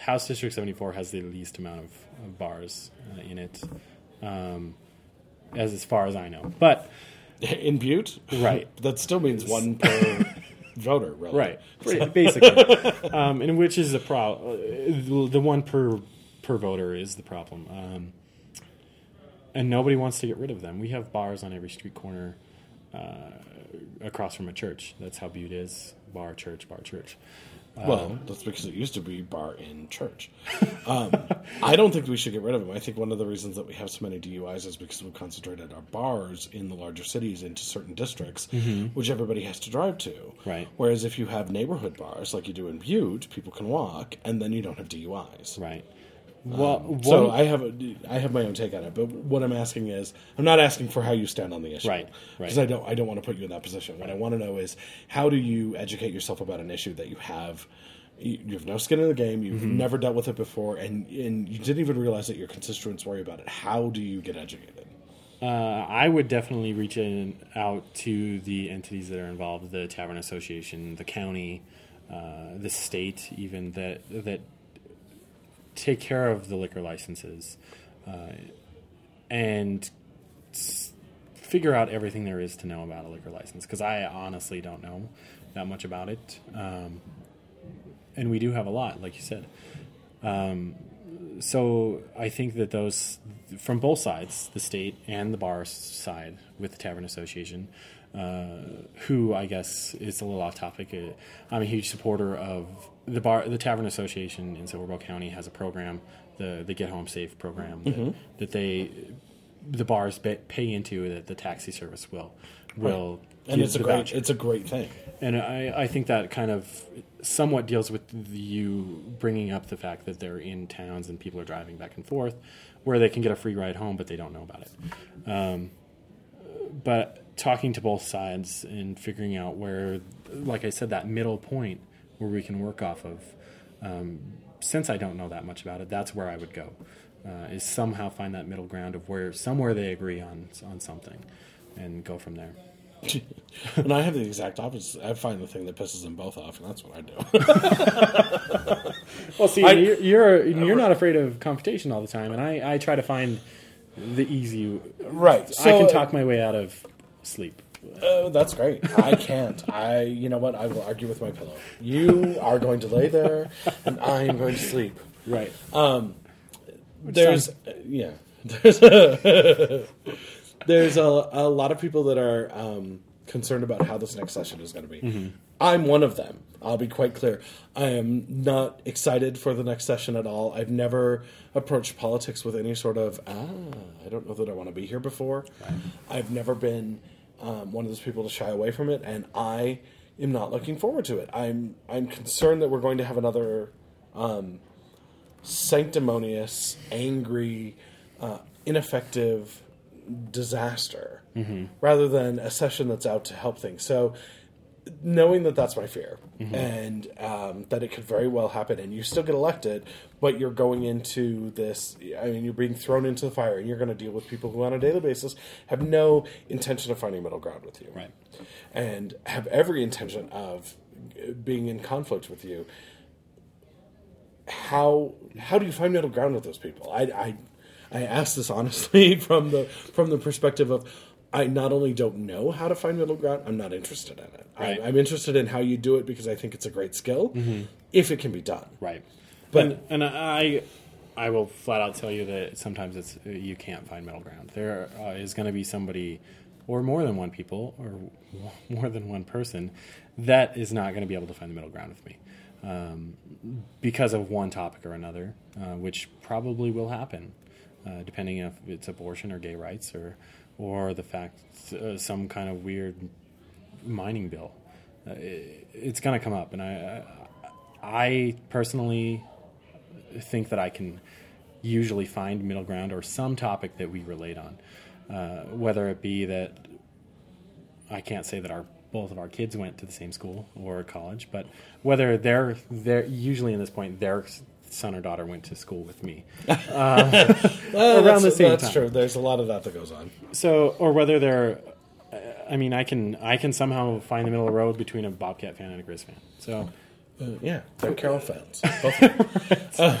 House District seventy-four has the least amount of, of bars uh, in it, um, as as far as I know. But in Butte, right, that still means one per voter, really. Right? So. Basically, um, and which is a problem. The one per per voter is the problem. Um, And nobody wants to get rid of them. We have bars on every street corner uh, across from a church. That's how Butte is. Bar, church, bar, church. Um, well, that's because it used to be bar in church. Um, I don't think we should get rid of them. I think one of the reasons that we have so many D U Is is because we've concentrated our bars in the larger cities into certain districts, mm-hmm. which everybody has to drive to. Right. Whereas if you have neighborhood bars like you do in Butte, people can walk, and then you don't have D U Is. Right. Well, um, so I have a, I have my own take on it, but what I'm asking is, I'm not asking for how you stand on the issue, right? Because right. I don't, I don't want to put you in that position. What I want to know is, how do you educate yourself about an issue that you have, you have no skin in the game, you've mm-hmm. never dealt with it before, and and you didn't even realize that your constituents worry about it. How do you get educated? Uh, I would definitely reach in out to the entities that are involved: the Tavern Association, the county, uh, the state, even that that. take care of the liquor licenses uh, and s- figure out everything there is to know about a liquor license, because I honestly don't know that much about it. Um, and we do have a lot, like you said. Um, so I think that those, from both sides, the state and the bar side with the Tavern Association, uh, who I guess is a little off topic. I'm a huge supporter of The bar, the Tavern Association in Silverbill County has a program, the the Get Home Safe program, that, mm-hmm. that they the bars pay into, that the taxi service will will right. and it's a great voucher. It's a great thing, and I, I think that kind of somewhat deals with you bringing up the fact that they're in towns and people are driving back and forth, where they can get a free ride home, but they don't know about it. Um, but talking to both sides and figuring out where, like I said, that middle point where we can work off of. Um, since I don't know that much about it, that's where I would go, uh, is somehow find that middle ground of where somewhere they agree on on something and go from there. And I have the exact opposite. I find the thing that pisses them both off, and that's what I do. Well, see, I, you're you're, you're not afraid of confrontation all the time, and I, I try to find the easy... Right. So, I can talk my way out of sleep. Uh, that's great. I can't. I, you know what? I will argue with my pillow. You are going to lay there, and I am going to sleep. Right. Um. Which there's sounds... yeah. There's a, there's a a lot of people that are um, concerned about how this next session is going to be. Mm-hmm. I'm one of them. I'll be quite clear. I am not excited for the next session at all. I've never approached politics with any sort of ah, I don't know that I want to be here before. Right. I've never been. Um, one of those people to shy away from it, and I am not looking forward to it. I'm I'm concerned that we're going to have another um, sanctimonious, angry, uh, ineffective disaster, mm-hmm. rather than a session that's out to help things. So knowing that that's my fear, mm-hmm. and um, that it could very well happen, and you still get elected, but you're going into this, I mean, you're being thrown into the fire, and you're going to deal with people who on a daily basis have no intention of finding middle ground with you. Right. And have every intention of being in conflict with you. How how do you find middle ground with those people? I, I, I ask this honestly from the from the perspective of, I not only don't know how to find middle ground, I'm not interested in it. Right. I, I'm interested in how you do it because I think it's a great skill, mm-hmm. if it can be done. Right. But and, and I I will flat out tell you that sometimes it's you can't find middle ground. There uh, is going to be somebody, or more than one people, or more than one person, that is not going to be able to find the middle ground with me um, because of one topic or another, uh, which probably will happen, uh, depending if it's abortion or gay rights or... or the fact uh, some kind of weird mining bill. Uh, it, it's going to come up. And I, I I personally think that I can usually find middle ground or some topic that we relate on, uh, whether it be that I can't say that our both of our kids went to the same school or college, but whether they're, they're usually in this point, they're... son or daughter went to school with me uh, well, around the same that's time. That's true. There's a lot of that that goes on. So, or whether they're, I mean, I can I can somehow find the middle of the road between a Bobcat fan and a Grizz fan. So, uh, yeah, they're Carol fans. Both uh,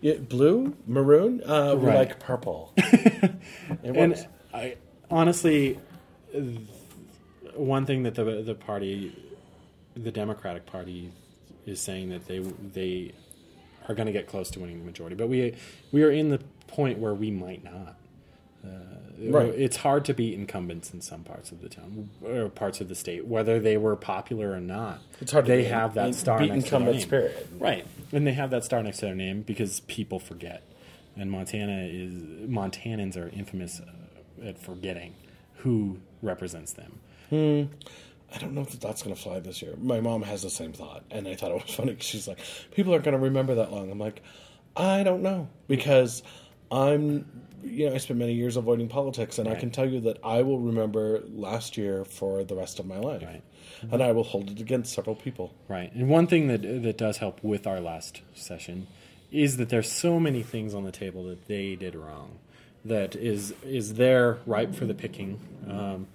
yeah, blue, maroon, uh, we right. like purple. And I honestly, one thing that the the party, the Democratic Party. Is saying that they they are going to get close to winning the majority, but we we are in the point where we might not. Uh, right, it's hard to beat incumbents in some parts of the town or parts of the state, whether they were popular or not. It's hard. They to have that star beat next to their name. Period. Right, and they have that star next to their name because people forget, and Montana is Montanans are infamous at forgetting who represents them. Hmm. I don't know if that's going to fly this year. My mom has the same thought, and I thought it was funny because she's like, people aren't going to remember that long. I'm like, I don't know, because I'm, you know, I spent many years avoiding politics, and right. I can tell you that I will remember last year for the rest of my life, right. mm-hmm. and I will hold it against several people. Right, and one thing that that does help with our last session is that there's so many things on the table that they did wrong that is, is there ripe for the picking um,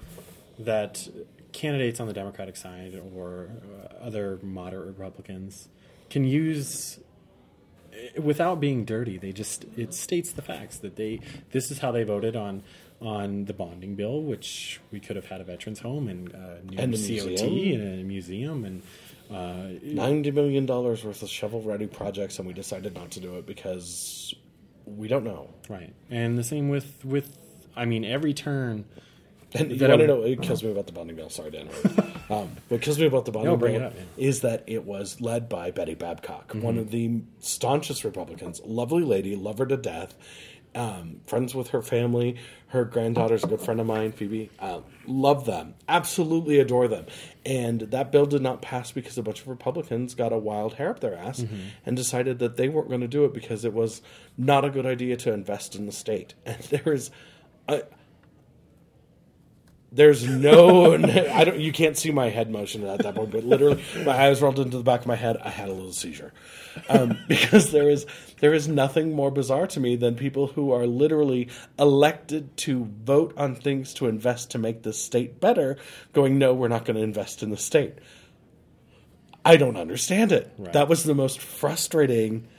that... candidates on the Democratic side or other moderate Republicans can use without being dirty. They just it states the facts that they this is how they voted on on the bonding bill, which we could have had a veterans home and a new and C O T museum. And a museum and uh, ninety million dollars worth of shovel-ready projects, and we decided not to do it because we don't know. Right, and the same with with I mean every turn. And you want to know it kills me about the bonding bill? Sorry, Dan. Um, what kills me about the bonding no, bill up, is that it was led by Betty Babcock, mm-hmm. one of the staunchest Republicans. Lovely lady, love her to death. Um, friends with her family. Her granddaughter's a good friend of mine, Phoebe. Um, love them. Absolutely adore them. And that bill did not pass because a bunch of Republicans got a wild hair up their ass mm-hmm. and decided that they weren't going to do it because it was not a good idea to invest in the state. And there is... a, There's no, no, I don't. You can't see my head motion at that point, but literally, my eyes rolled into the back of my head. I had a little seizure, um, because there is there is nothing more bizarre to me than people who are literally elected to vote on things to invest to make this state better, going, no, we're not going to invest in the state. I don't understand it. Right. That was the most frustrating.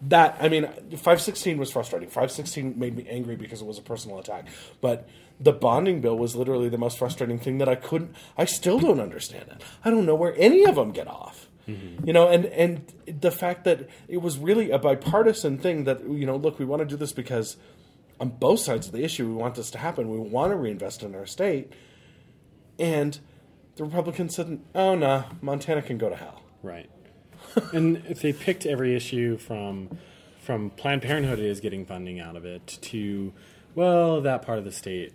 That I mean, five sixteen was frustrating. five sixteen made me angry because it was a personal attack, but. The bonding bill was literally the most frustrating thing that I couldn't, I still don't understand it. I don't know where any of them get off, mm-hmm. you know, and, and the fact that it was really a bipartisan thing that, you know, look, we want to do this because on both sides of the issue, we want this to happen. We want to reinvest in our state. And the Republicans said, oh, no, nah, Montana can go to hell. Right. And if they picked every issue from, from Planned Parenthood is getting funding out of it to, well, that part of the state.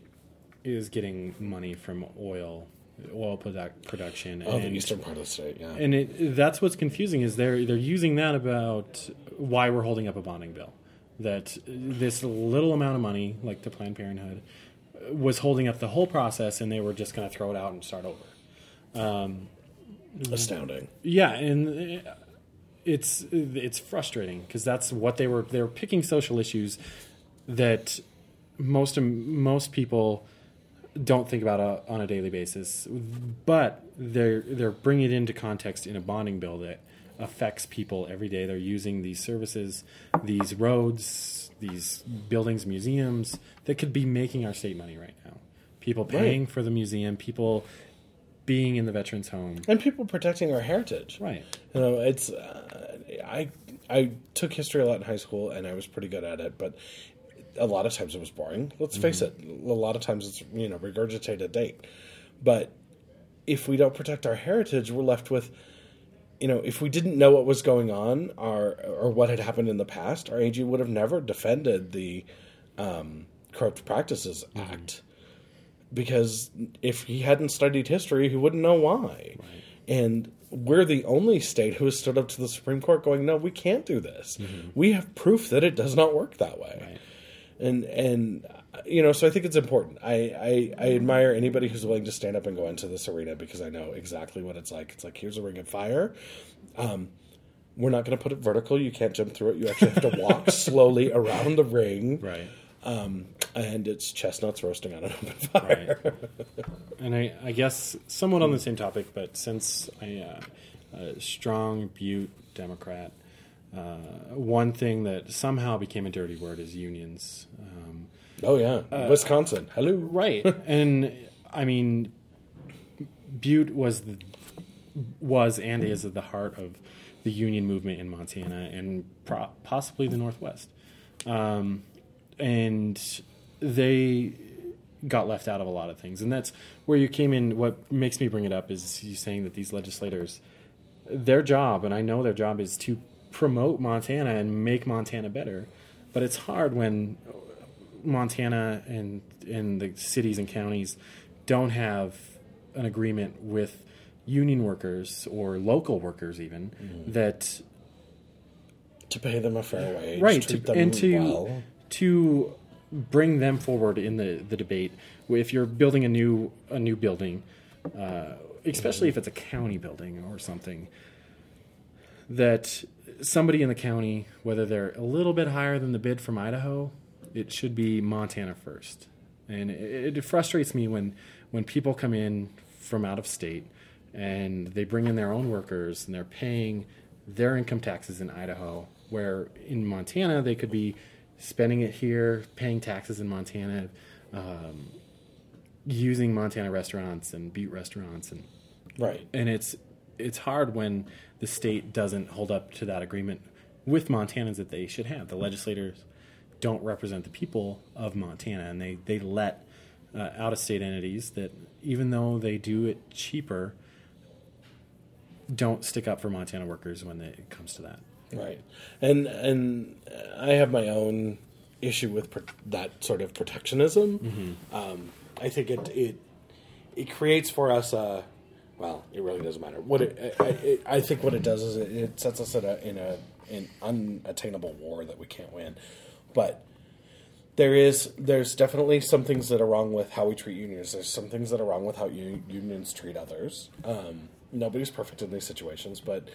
Is getting money from oil, oil product production. Oh, and, the eastern part of the state, yeah. And it, that's what's confusing is they're they're using that about why we're holding up a bonding bill, that this little amount of money, like to Planned Parenthood, was holding up the whole process, and they were just going to throw it out and start over. Um, Astounding. Yeah, and it's it's frustrating because that's what they were they were picking social issues that most most people. Don't think about it on a daily basis, but they're they're bringing it into context in a bonding bill that affects people every day. They're using these services, these roads, these buildings, museums that could be making our state money right now. People paying right. for the museum, people being in the veterans' home, and people protecting our heritage. Right. You know, it's uh, I I took history a lot in high school, and I was pretty good at it, but. A lot of times it was boring. Let's face mm-hmm. it. A lot of times it's, you know, regurgitate a date. But if we don't protect our heritage, we're left with, you know, if we didn't know what was going on our, or what had happened in the past, our A G would have never defended the um, Corrupt Practices mm-hmm. Act. Because if he hadn't studied history, he wouldn't know why. Right. And we're the only state who has stood up to the Supreme Court going, no, we can't do this. Mm-hmm. We have proof that it does not work that way. Right. And, and you know, so I think it's important. I, I, I admire anybody who's willing to stand up and go into this arena because I know exactly what it's like. It's like, here's a ring of fire. Um, we're not going to put it vertical. You can't jump through it. You actually have to walk slowly around the ring. Right. Um, and it's chestnuts roasting on an open fire. Right. And I, I guess somewhat on the same topic, but since I, uh, a strong Butte Democrat, Uh, one thing that somehow became a dirty word is unions. Um, oh, yeah. Uh, Wisconsin. Hello. Right. And, I mean, Butte was, the, was and is at the heart of the union movement in Montana and pro- possibly the Northwest. Um, and they got left out of a lot of things. And that's where you came in. What makes me bring it up is you saying that these legislators, their job, and I know their job is to promote Montana and make Montana better, but it's hard when Montana and and the cities and counties don't have an agreement with union workers or local workers even mm-hmm. that to pay them a fair wage, right, to, them and to well. to bring them forward in the, the debate. If you're building a new a new building, uh, especially mm-hmm. if it's a county building or something, that somebody in the county, whether they're a little bit higher than the bid from Idaho, it should be Montana first. And it, it frustrates me when, when people come in from out of state and they bring in their own workers and they're paying their income taxes in Idaho, where in Montana they could be spending it here, paying taxes in Montana, um, using Montana restaurants and Butte restaurants. And, right. And it's... It's hard when the state doesn't hold up to that agreement with Montanans that they should have. The legislators don't represent the people of Montana, and they, they let uh, out-of-state entities that, even though they do it cheaper, don't stick up for Montana workers when it comes to that. Right. And, and I have my own issue with pro- that sort of protectionism. Mm-hmm. Um, I think it, it, it creates for us a... Well, it really doesn't matter. What it, I, it, I think what it does is it, it sets us in a in a an unattainable war that we can't win. But there is there's definitely some things that are wrong with how we treat unions. There's some things that are wrong with how un- unions treat others. Um, nobody's perfect in these situations, but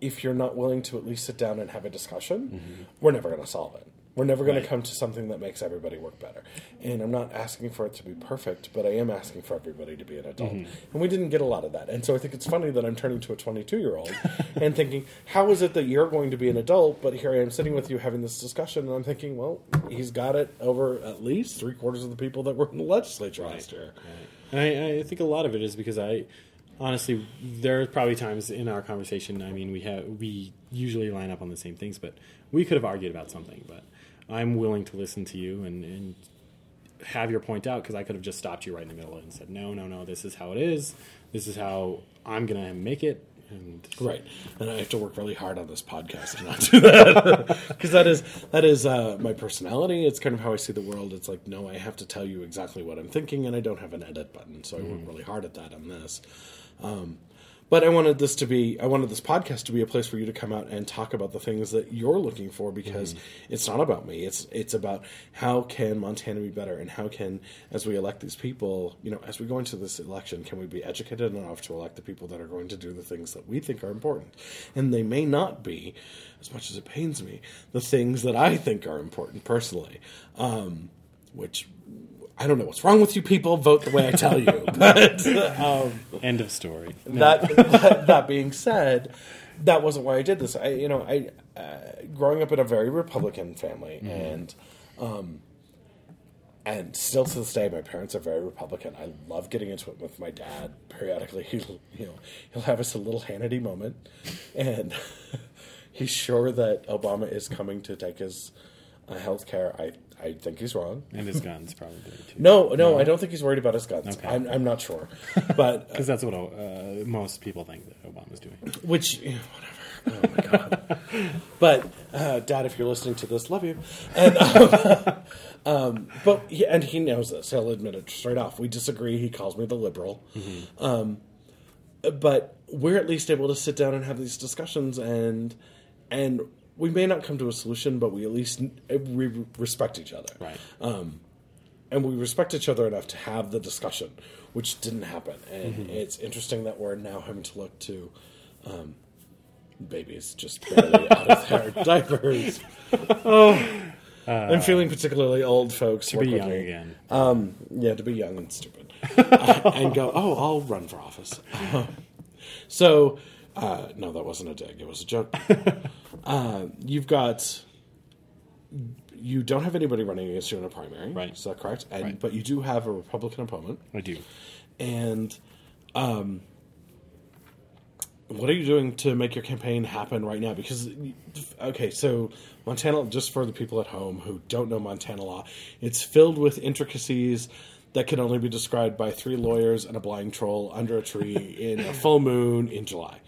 if you're not willing to at least sit down and have a discussion, mm-hmm. we're never going to solve it. We're never going right. to come to something that makes everybody work better. And I'm not asking for it to be perfect, but I am asking for everybody to be an adult. Mm-hmm. And we didn't get a lot of that. And so I think it's funny that I'm turning to a twenty-two-year-old and thinking, how is it that you're going to be an adult, but here I am sitting with you having this discussion, and I'm thinking, well, he's got it over at least three-quarters of the people that were in the legislature right. last year. Right. And I, I think a lot of it is because I... Honestly, there are probably times in our conversation, I mean, we have we usually line up on the same things, but we could have argued about something, but I'm willing to listen to you and, and have your point out, because I could have just stopped you right in the middle and said, no, no, no, this is how it is. This is how I'm going to make it. And right. And I have to work really hard on this podcast to not do that, because that is, that is uh, my personality. It's kind of how I see the world. It's like, no, I have to tell you exactly what I'm thinking, and I don't have an edit button, so I mm. work really hard at that on this. Um, but I wanted this to be, I wanted this podcast to be a place for you to come out and talk about the things that you're looking for, because mm-hmm. it's not about me. It's, it's about how can Montana be better, and how can, as we elect these people, you know, as we go into this election, can we be educated enough to elect the people that are going to do the things that we think are important? And they may not be, as much as it pains me, the things that I think are important personally, um, which... I don't know what's wrong with you people. Vote the way I tell you. But um, end of story. No. That, that that being said, that wasn't why I did this. I you know I uh, growing up in a very Republican family, mm. and um, and still to this day, my parents are very Republican. I love getting into it with my dad periodically. He'll you know he'll have us a little Hannity moment, and he's sure that Obama is coming to take his uh, health care. I. I think he's wrong. And his guns, probably, too. No, no, no, I don't think he's worried about his guns. Okay. I'm, I'm not sure. But because that's what uh, most people think that Obama's doing. Which, you know, whatever. Oh, my God. But, uh, Dad, if you're listening to this, love you. And, um, um, but he, and he knows this. He'll admit it straight off. We disagree. He calls me the liberal. Mm-hmm. Um, but we're at least able to sit down and have these discussions, and and... we may not come to a solution, but we at least we respect each other. Right. Um, and we respect each other enough to have the discussion, which didn't happen. And mm-hmm. it's interesting that we're now having to look to um, babies just barely out of their diapers. Oh. Uh, I'm feeling particularly old, folks. To be young me. again. Um, yeah, to be young and stupid. uh, and go, oh, I'll run for office. Uh, so... Uh, no, that wasn't a dig. It was a joke. uh, you've got... You don't have anybody running against you in a primary. Right. Is that correct? And, right. But you do have a Republican opponent. I do. And um, what are you doing to make your campaign happen right now? Because, okay, so Montana, just for the people at home who don't know Montana law, it's filled with intricacies that can only be described by three lawyers and a blind troll under a tree in a full moon in July.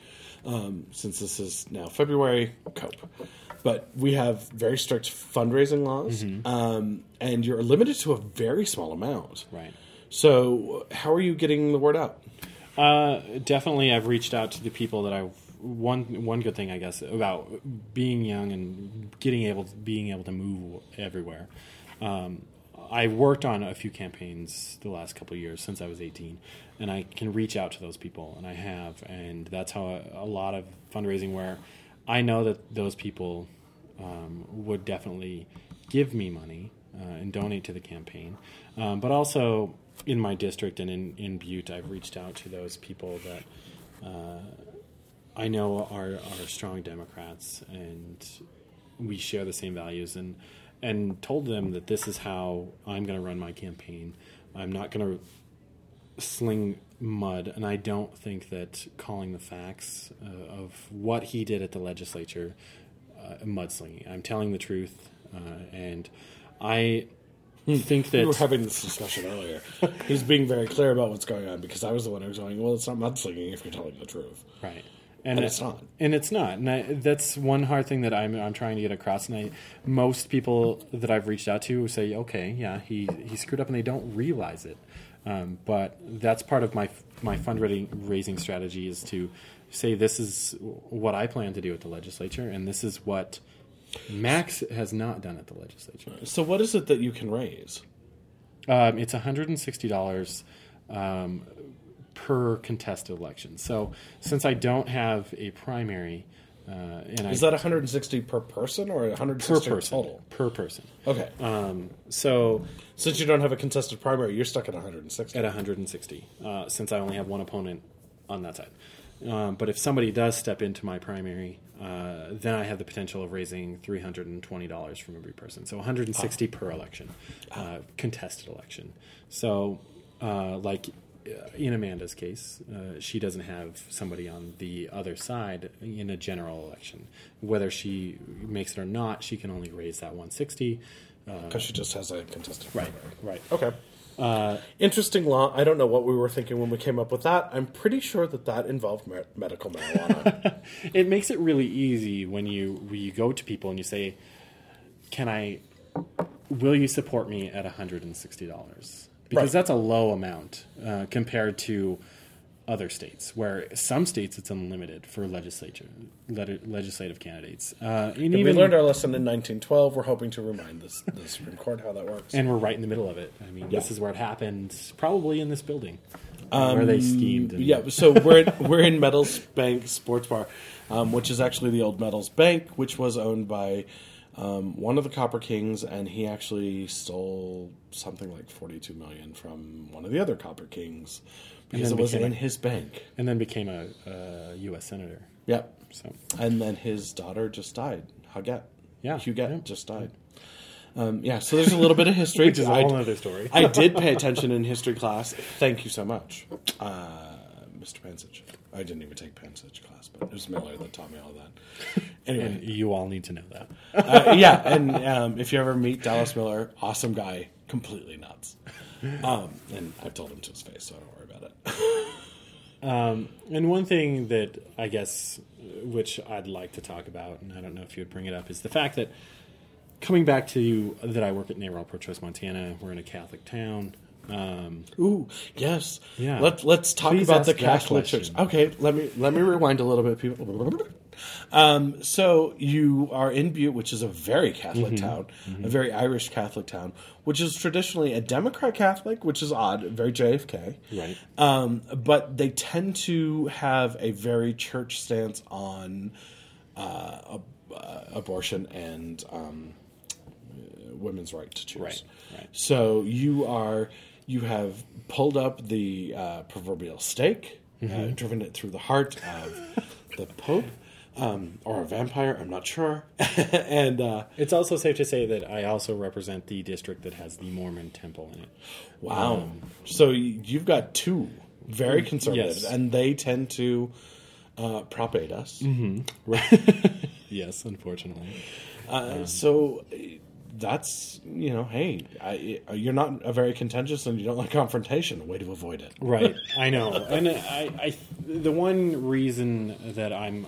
Um, since this is now February, cope. But we have very strict fundraising laws, mm-hmm. um, and you're limited to a very small amount. Right. So how are you getting the word out? Uh, definitely I've reached out to the people that I one one good thing I guess about being young and getting able to, being able to move everywhere. Um I worked on a few campaigns the last couple of years since I was eighteen, and I can reach out to those people, and I have, and that's how a, a lot of fundraising where I know that those people um, would definitely give me money uh, and donate to the campaign, um, but also in my district and in, in Butte, I've reached out to those people that uh, I know are, are strong Democrats, and we share the same values, and And told them that this is how I'm going to run my campaign. I'm not going to sling mud, and I don't think that calling the facts uh, of what he did at the legislature uh, mudslinging. I'm telling the truth, uh, and I think that... We were having this discussion earlier. He's being very clear about what's going on, because I was the one who was going, well, it's not mudslinging if you're telling the truth. Right. And, and it's it, not. And it's not. And I, that's one hard thing that I'm I'm trying to get across. And I, most people that I've reached out to say, okay, yeah, he, he screwed up, and they don't realize it. Um, but that's part of my my fundraising strategy is to say this is what I plan to do at the legislature, and this is what Max has not done it, the legislature. So what is it that you can raise? Um, it's one hundred sixty dollars um, per contested election. So since I don't have a primary... Uh, and is I, that one hundred sixty per person or one hundred sixty per person, total? Per person. Okay. Um, so since you don't have a contested primary, you're stuck at one hundred sixty. At one hundred sixty, uh, since I only have one opponent on that side. Um, but if somebody does step into my primary, uh, then I have the potential of raising three hundred twenty dollars from every person. So one hundred sixty ah. per election, uh, contested election. So uh, like... in Amanda's case, uh, she doesn't have somebody on the other side in a general election. Whether she makes it or not, she can only raise that one hundred sixty. Because uh, she just has a contested primary. Right, right. Okay. Uh, Interesting law. I don't know what we were thinking when we came up with that. I'm pretty sure that that involved me- medical marijuana. It makes it really easy when you, when you go to people and you say, "Can I? Will you support me at one hundred sixty dollars? Because right. that's a low amount uh, compared to other states, where some states it's unlimited for legislature, le- legislative candidates. Uh, and even, we learned our lesson in nineteen twelve. We're hoping to remind this, the Supreme Court how that works. And we're right in the middle of it. I mean, yeah. This is where it happened, probably in this building, um, where they schemed. And yeah, so we're, in, we're in Meadows Bank Sports Bar, um, which is actually the old Meadows Bank, which was owned by... Um, one of the Copper Kings, and he actually stole something like forty-two million dollars from one of the other Copper Kings because it was in a, his bank. And then became a, a U S senator. Yep. So. And then his daughter just died, Huguette. Yeah. Huguette yeah. just died. Um, yeah, so there's a little bit of history. Which is a whole other story. I did pay attention in history class. Thank you so much, uh, Mister Pansich. I didn't even take Pansich class, but it was Miller that taught me all that. Anyway, and you all need to know that. uh, yeah, and um, if you ever meet Dallas Miller, awesome guy, completely nuts. Um, and I've told him to his face, so I don't worry about it. um, and one thing that I guess, which I'd like to talk about, and I don't know if you would bring it up, is the fact that coming back to that I work at NARAL Pro-Choice Montana, we're in a Catholic town. Um, Ooh, yes. Yeah. Let, let's talk Please about the Catholic Church. Okay, let me let me rewind a little bit, people. Um, so you are in Butte, which is a very Catholic mm-hmm. town, mm-hmm. a very Irish Catholic town, which is traditionally a Democrat Catholic, which is odd, very J F K. Right. Um, but they tend to have a very church stance on uh, ab- uh, abortion and um, women's right to choose. Right. Right. So you are... You have pulled up the uh, proverbial stake, mm-hmm. uh, driven it through the heart of the Pope, um, or a vampire, I'm not sure. and uh, It's also safe to say that I also represent the district that has the Mormon temple in it. Wow. Um, so you've got two very conservative, yes. and they tend to uh, Prop eight us. Mm-hmm. Right. Yes, unfortunately. Uh, um, so... That's, you know, hey, I, you're not a very contentious and you don't like confrontation. Way to avoid it. Right. I know. And I, I, the one reason that I'm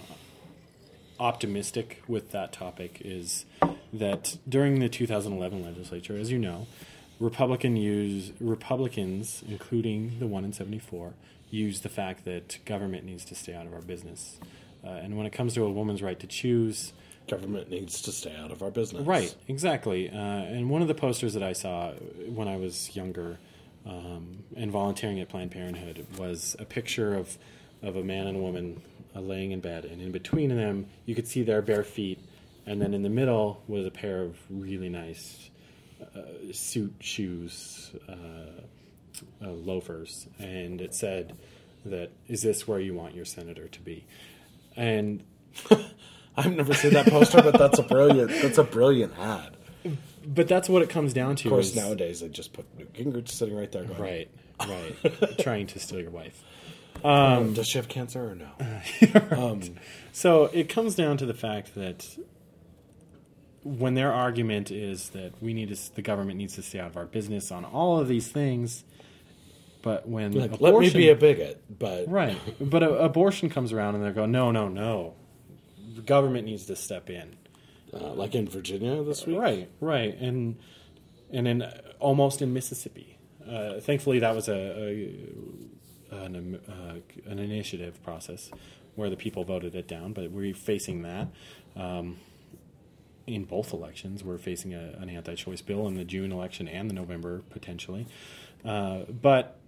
optimistic with that topic is that during the two thousand eleven legislature, as you know, Republican use, Republicans, including the one in seventy-four, use the fact that government needs to stay out of our business. Uh, and when it comes to a woman's right to choose... Government needs to stay out of our business. Right, exactly. Uh, and one of the posters that I saw when I was younger um, and volunteering at Planned Parenthood was a picture of, of a man and a woman uh, laying in bed. And in between them, you could see their bare feet. And then in the middle was a pair of really nice uh, suit shoes, uh, uh, loafers. And it said that, is this where you want your senator to be? And... I've never seen that poster, but that's a brilliant that's a brilliant ad. But that's what it comes down to. Of course, is, nowadays they just put Newt Gingrich sitting right there. Going, right, right, trying to steal your wife. Um, um, does she have cancer or no? Right. um, so it comes down to the fact that when their argument is that we need to, the government needs to stay out of our business on all of these things. But when like, abortion, let me be a bigot, but right, but a, abortion comes around and they go, no, no, no. The government needs to step in. Uh, like in Virginia this week? Right, right. And and in, uh, almost in Mississippi. Uh, thankfully, that was a, a an, uh, an initiative process where the people voted it down, but we're facing that. Um, in both elections, we're facing a, an anti-choice bill in the June election and the November potentially. Uh, but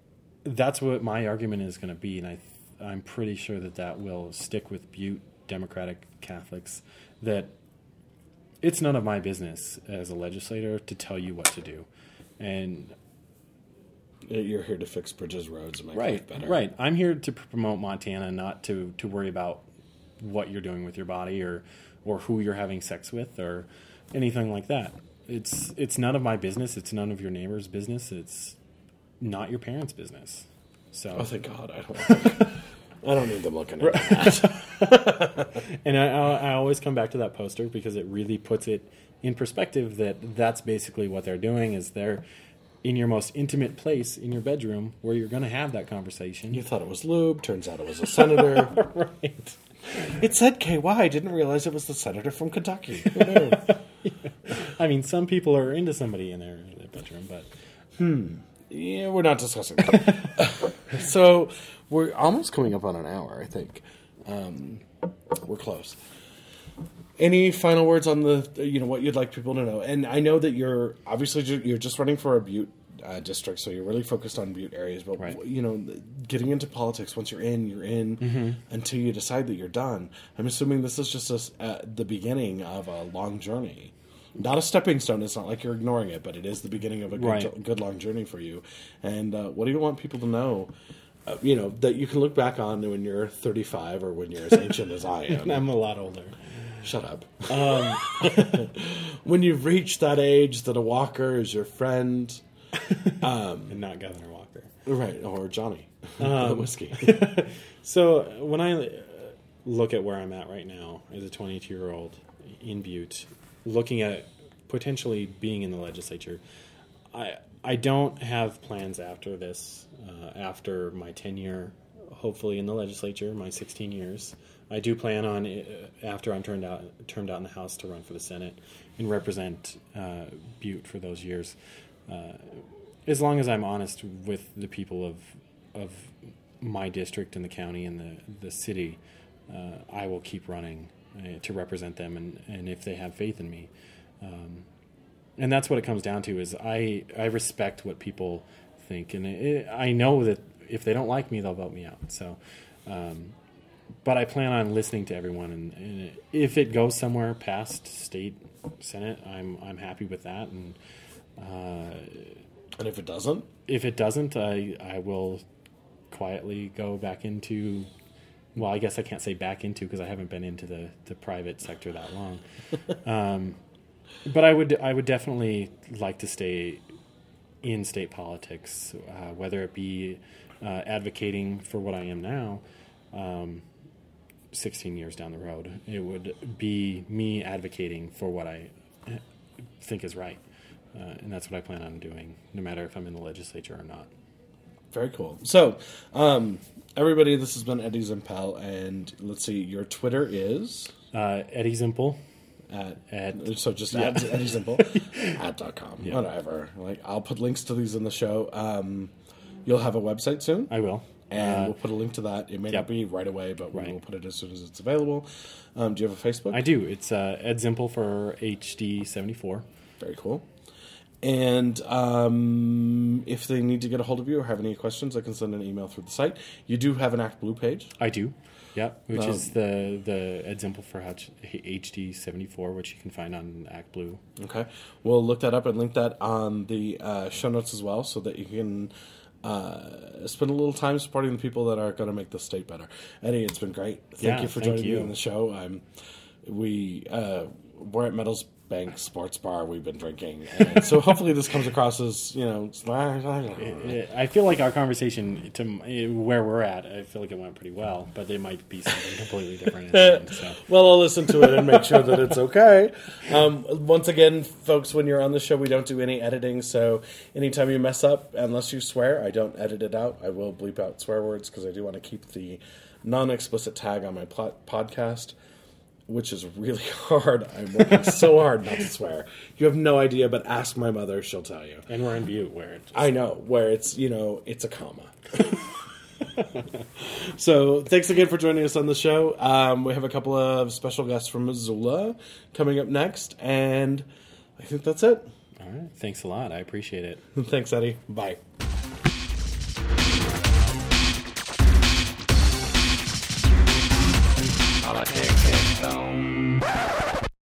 that's what my argument is going to be, and I, I'm pretty sure that that will stick with Butte Democratic Catholics, that it's none of my business as a legislator to tell you what to do. And you're here to fix bridges, roads, and make right, life better. Right. I'm here to promote Montana, not to, to worry about what you're doing with your body or or who you're having sex with or anything like that. It's it's none of my business. It's none of your neighbor's business. It's not your parents' business. So, oh, thank God. I don't I don't need them looking at that. And I, I always come back to that poster because it really puts it in perspective that that's basically what they're doing is they're in your most intimate place in your bedroom where you're going to have that conversation. You thought it was lube. Turns out it was a senator. Right. It said K Y. I didn't realize it was the senator from Kentucky. Yeah. I mean, some people are into somebody in their, in their bedroom, but hmm. Yeah, we're not discussing that. So we're almost coming up on an hour, I think. Um, we're close. Any final words on the, you know, what you'd like people to know? And I know that you're, obviously, you're just running for a Butte uh, district, so you're really focused on Butte areas. But, right. you know, getting into politics, once you're in, you're in mm-hmm. until you decide that you're done. I'm assuming this is just a, uh, the beginning of a long journey. Not a stepping stone. It's not like you're ignoring it, but it is the beginning of a good, right. good long journey for you. And uh, what do you want people to know, uh, you know, that you can look back on when you're thirty-five or when you're as ancient as I am? I'm a lot older. Shut up. Um, when you've reached that age that a walker is your friend. Um, and not Governor Walker. Right, or Johnny. Um, the whiskey. So when I look at where I'm at right now as a twenty-two-year-old in Butte, looking at potentially being in the legislature, I I don't have plans after this, uh, after my tenure, hopefully in the legislature, my sixteen years. I do plan on, uh, after I'm turned out turned out in the House, to run for the Senate and represent uh, Butte for those years, uh, as long as I'm honest with the people of of my district and the county and the the city, uh, I will keep running to represent them, and, and if they have faith in me. Um, and that's what it comes down to, is I, I respect what people think, and it, I know that if they don't like me, they'll vote me out. So, um, but I plan on listening to everyone, and, and if it goes somewhere past state senate, I'm I'm happy with that. And uh, and if it doesn't? If it doesn't, I, I will quietly go back into... Well, I guess I can't say back into because I haven't been into the, the private sector that long. Um, but I would I would definitely like to stay in state politics, uh, whether it be uh, advocating for what I am now, um, sixteen years down the road. It would be me advocating for what I think is right. Uh, and that's what I plan on doing, no matter if I'm in the legislature or not. Very cool. So, um, everybody, this has been Eddie Zimpel, and let's see, your Twitter is? Uh, Eddie Zimpel. At, at, so just yeah. at Eddie Zimpel. at dot com, yeah. Whatever. Like, I'll put links to these in the show. Um, you'll have a website soon? I will. And uh, we'll put a link to that. It may yep. not be right away, but we right. will put it as soon as it's available. Um, do you have a Facebook? I do. It's uh, Ed Zimpel for H D seventy-four. Very cool. And um, if they need to get a hold of you or have any questions, I can send an email through the site. You do have an ActBlue page. I do, yeah, which um, is the the Ed Zimpel for H D seventy-four, which you can find on ActBlue. Okay, we'll look that up and link that on the uh, show notes as well, so that you can uh, spend a little time supporting the people that are going to make this state better. Eddie, it's been great. Thank yeah, you for joining you. me on the show. Um, we uh, we're at Metals Bank Sports Bar. We've been drinking, and so hopefully this comes across as, you know, I feel like our conversation to where we're at, I feel like it went pretty well, but it might be something completely different end, so. Well, I'll listen to it and make sure that it's okay. Um, once again, folks, when you're on the show, we don't do any editing, so anytime you mess up, unless you swear, I don't edit it out. I will bleep out swear words because I do want to keep the non-explicit tag on my plot- podcast. Which is really hard. I'm working so hard not to swear. You have no idea, but ask my mother. She'll tell you. And we're in Butte where it's... I know, where it's, you know, it's a comma. So thanks again for joining us on the show. Um, we have a couple of special guests from Missoula coming up next, and I think that's it. All right. Thanks a lot. I appreciate it. Thanks, Eddie. Bye.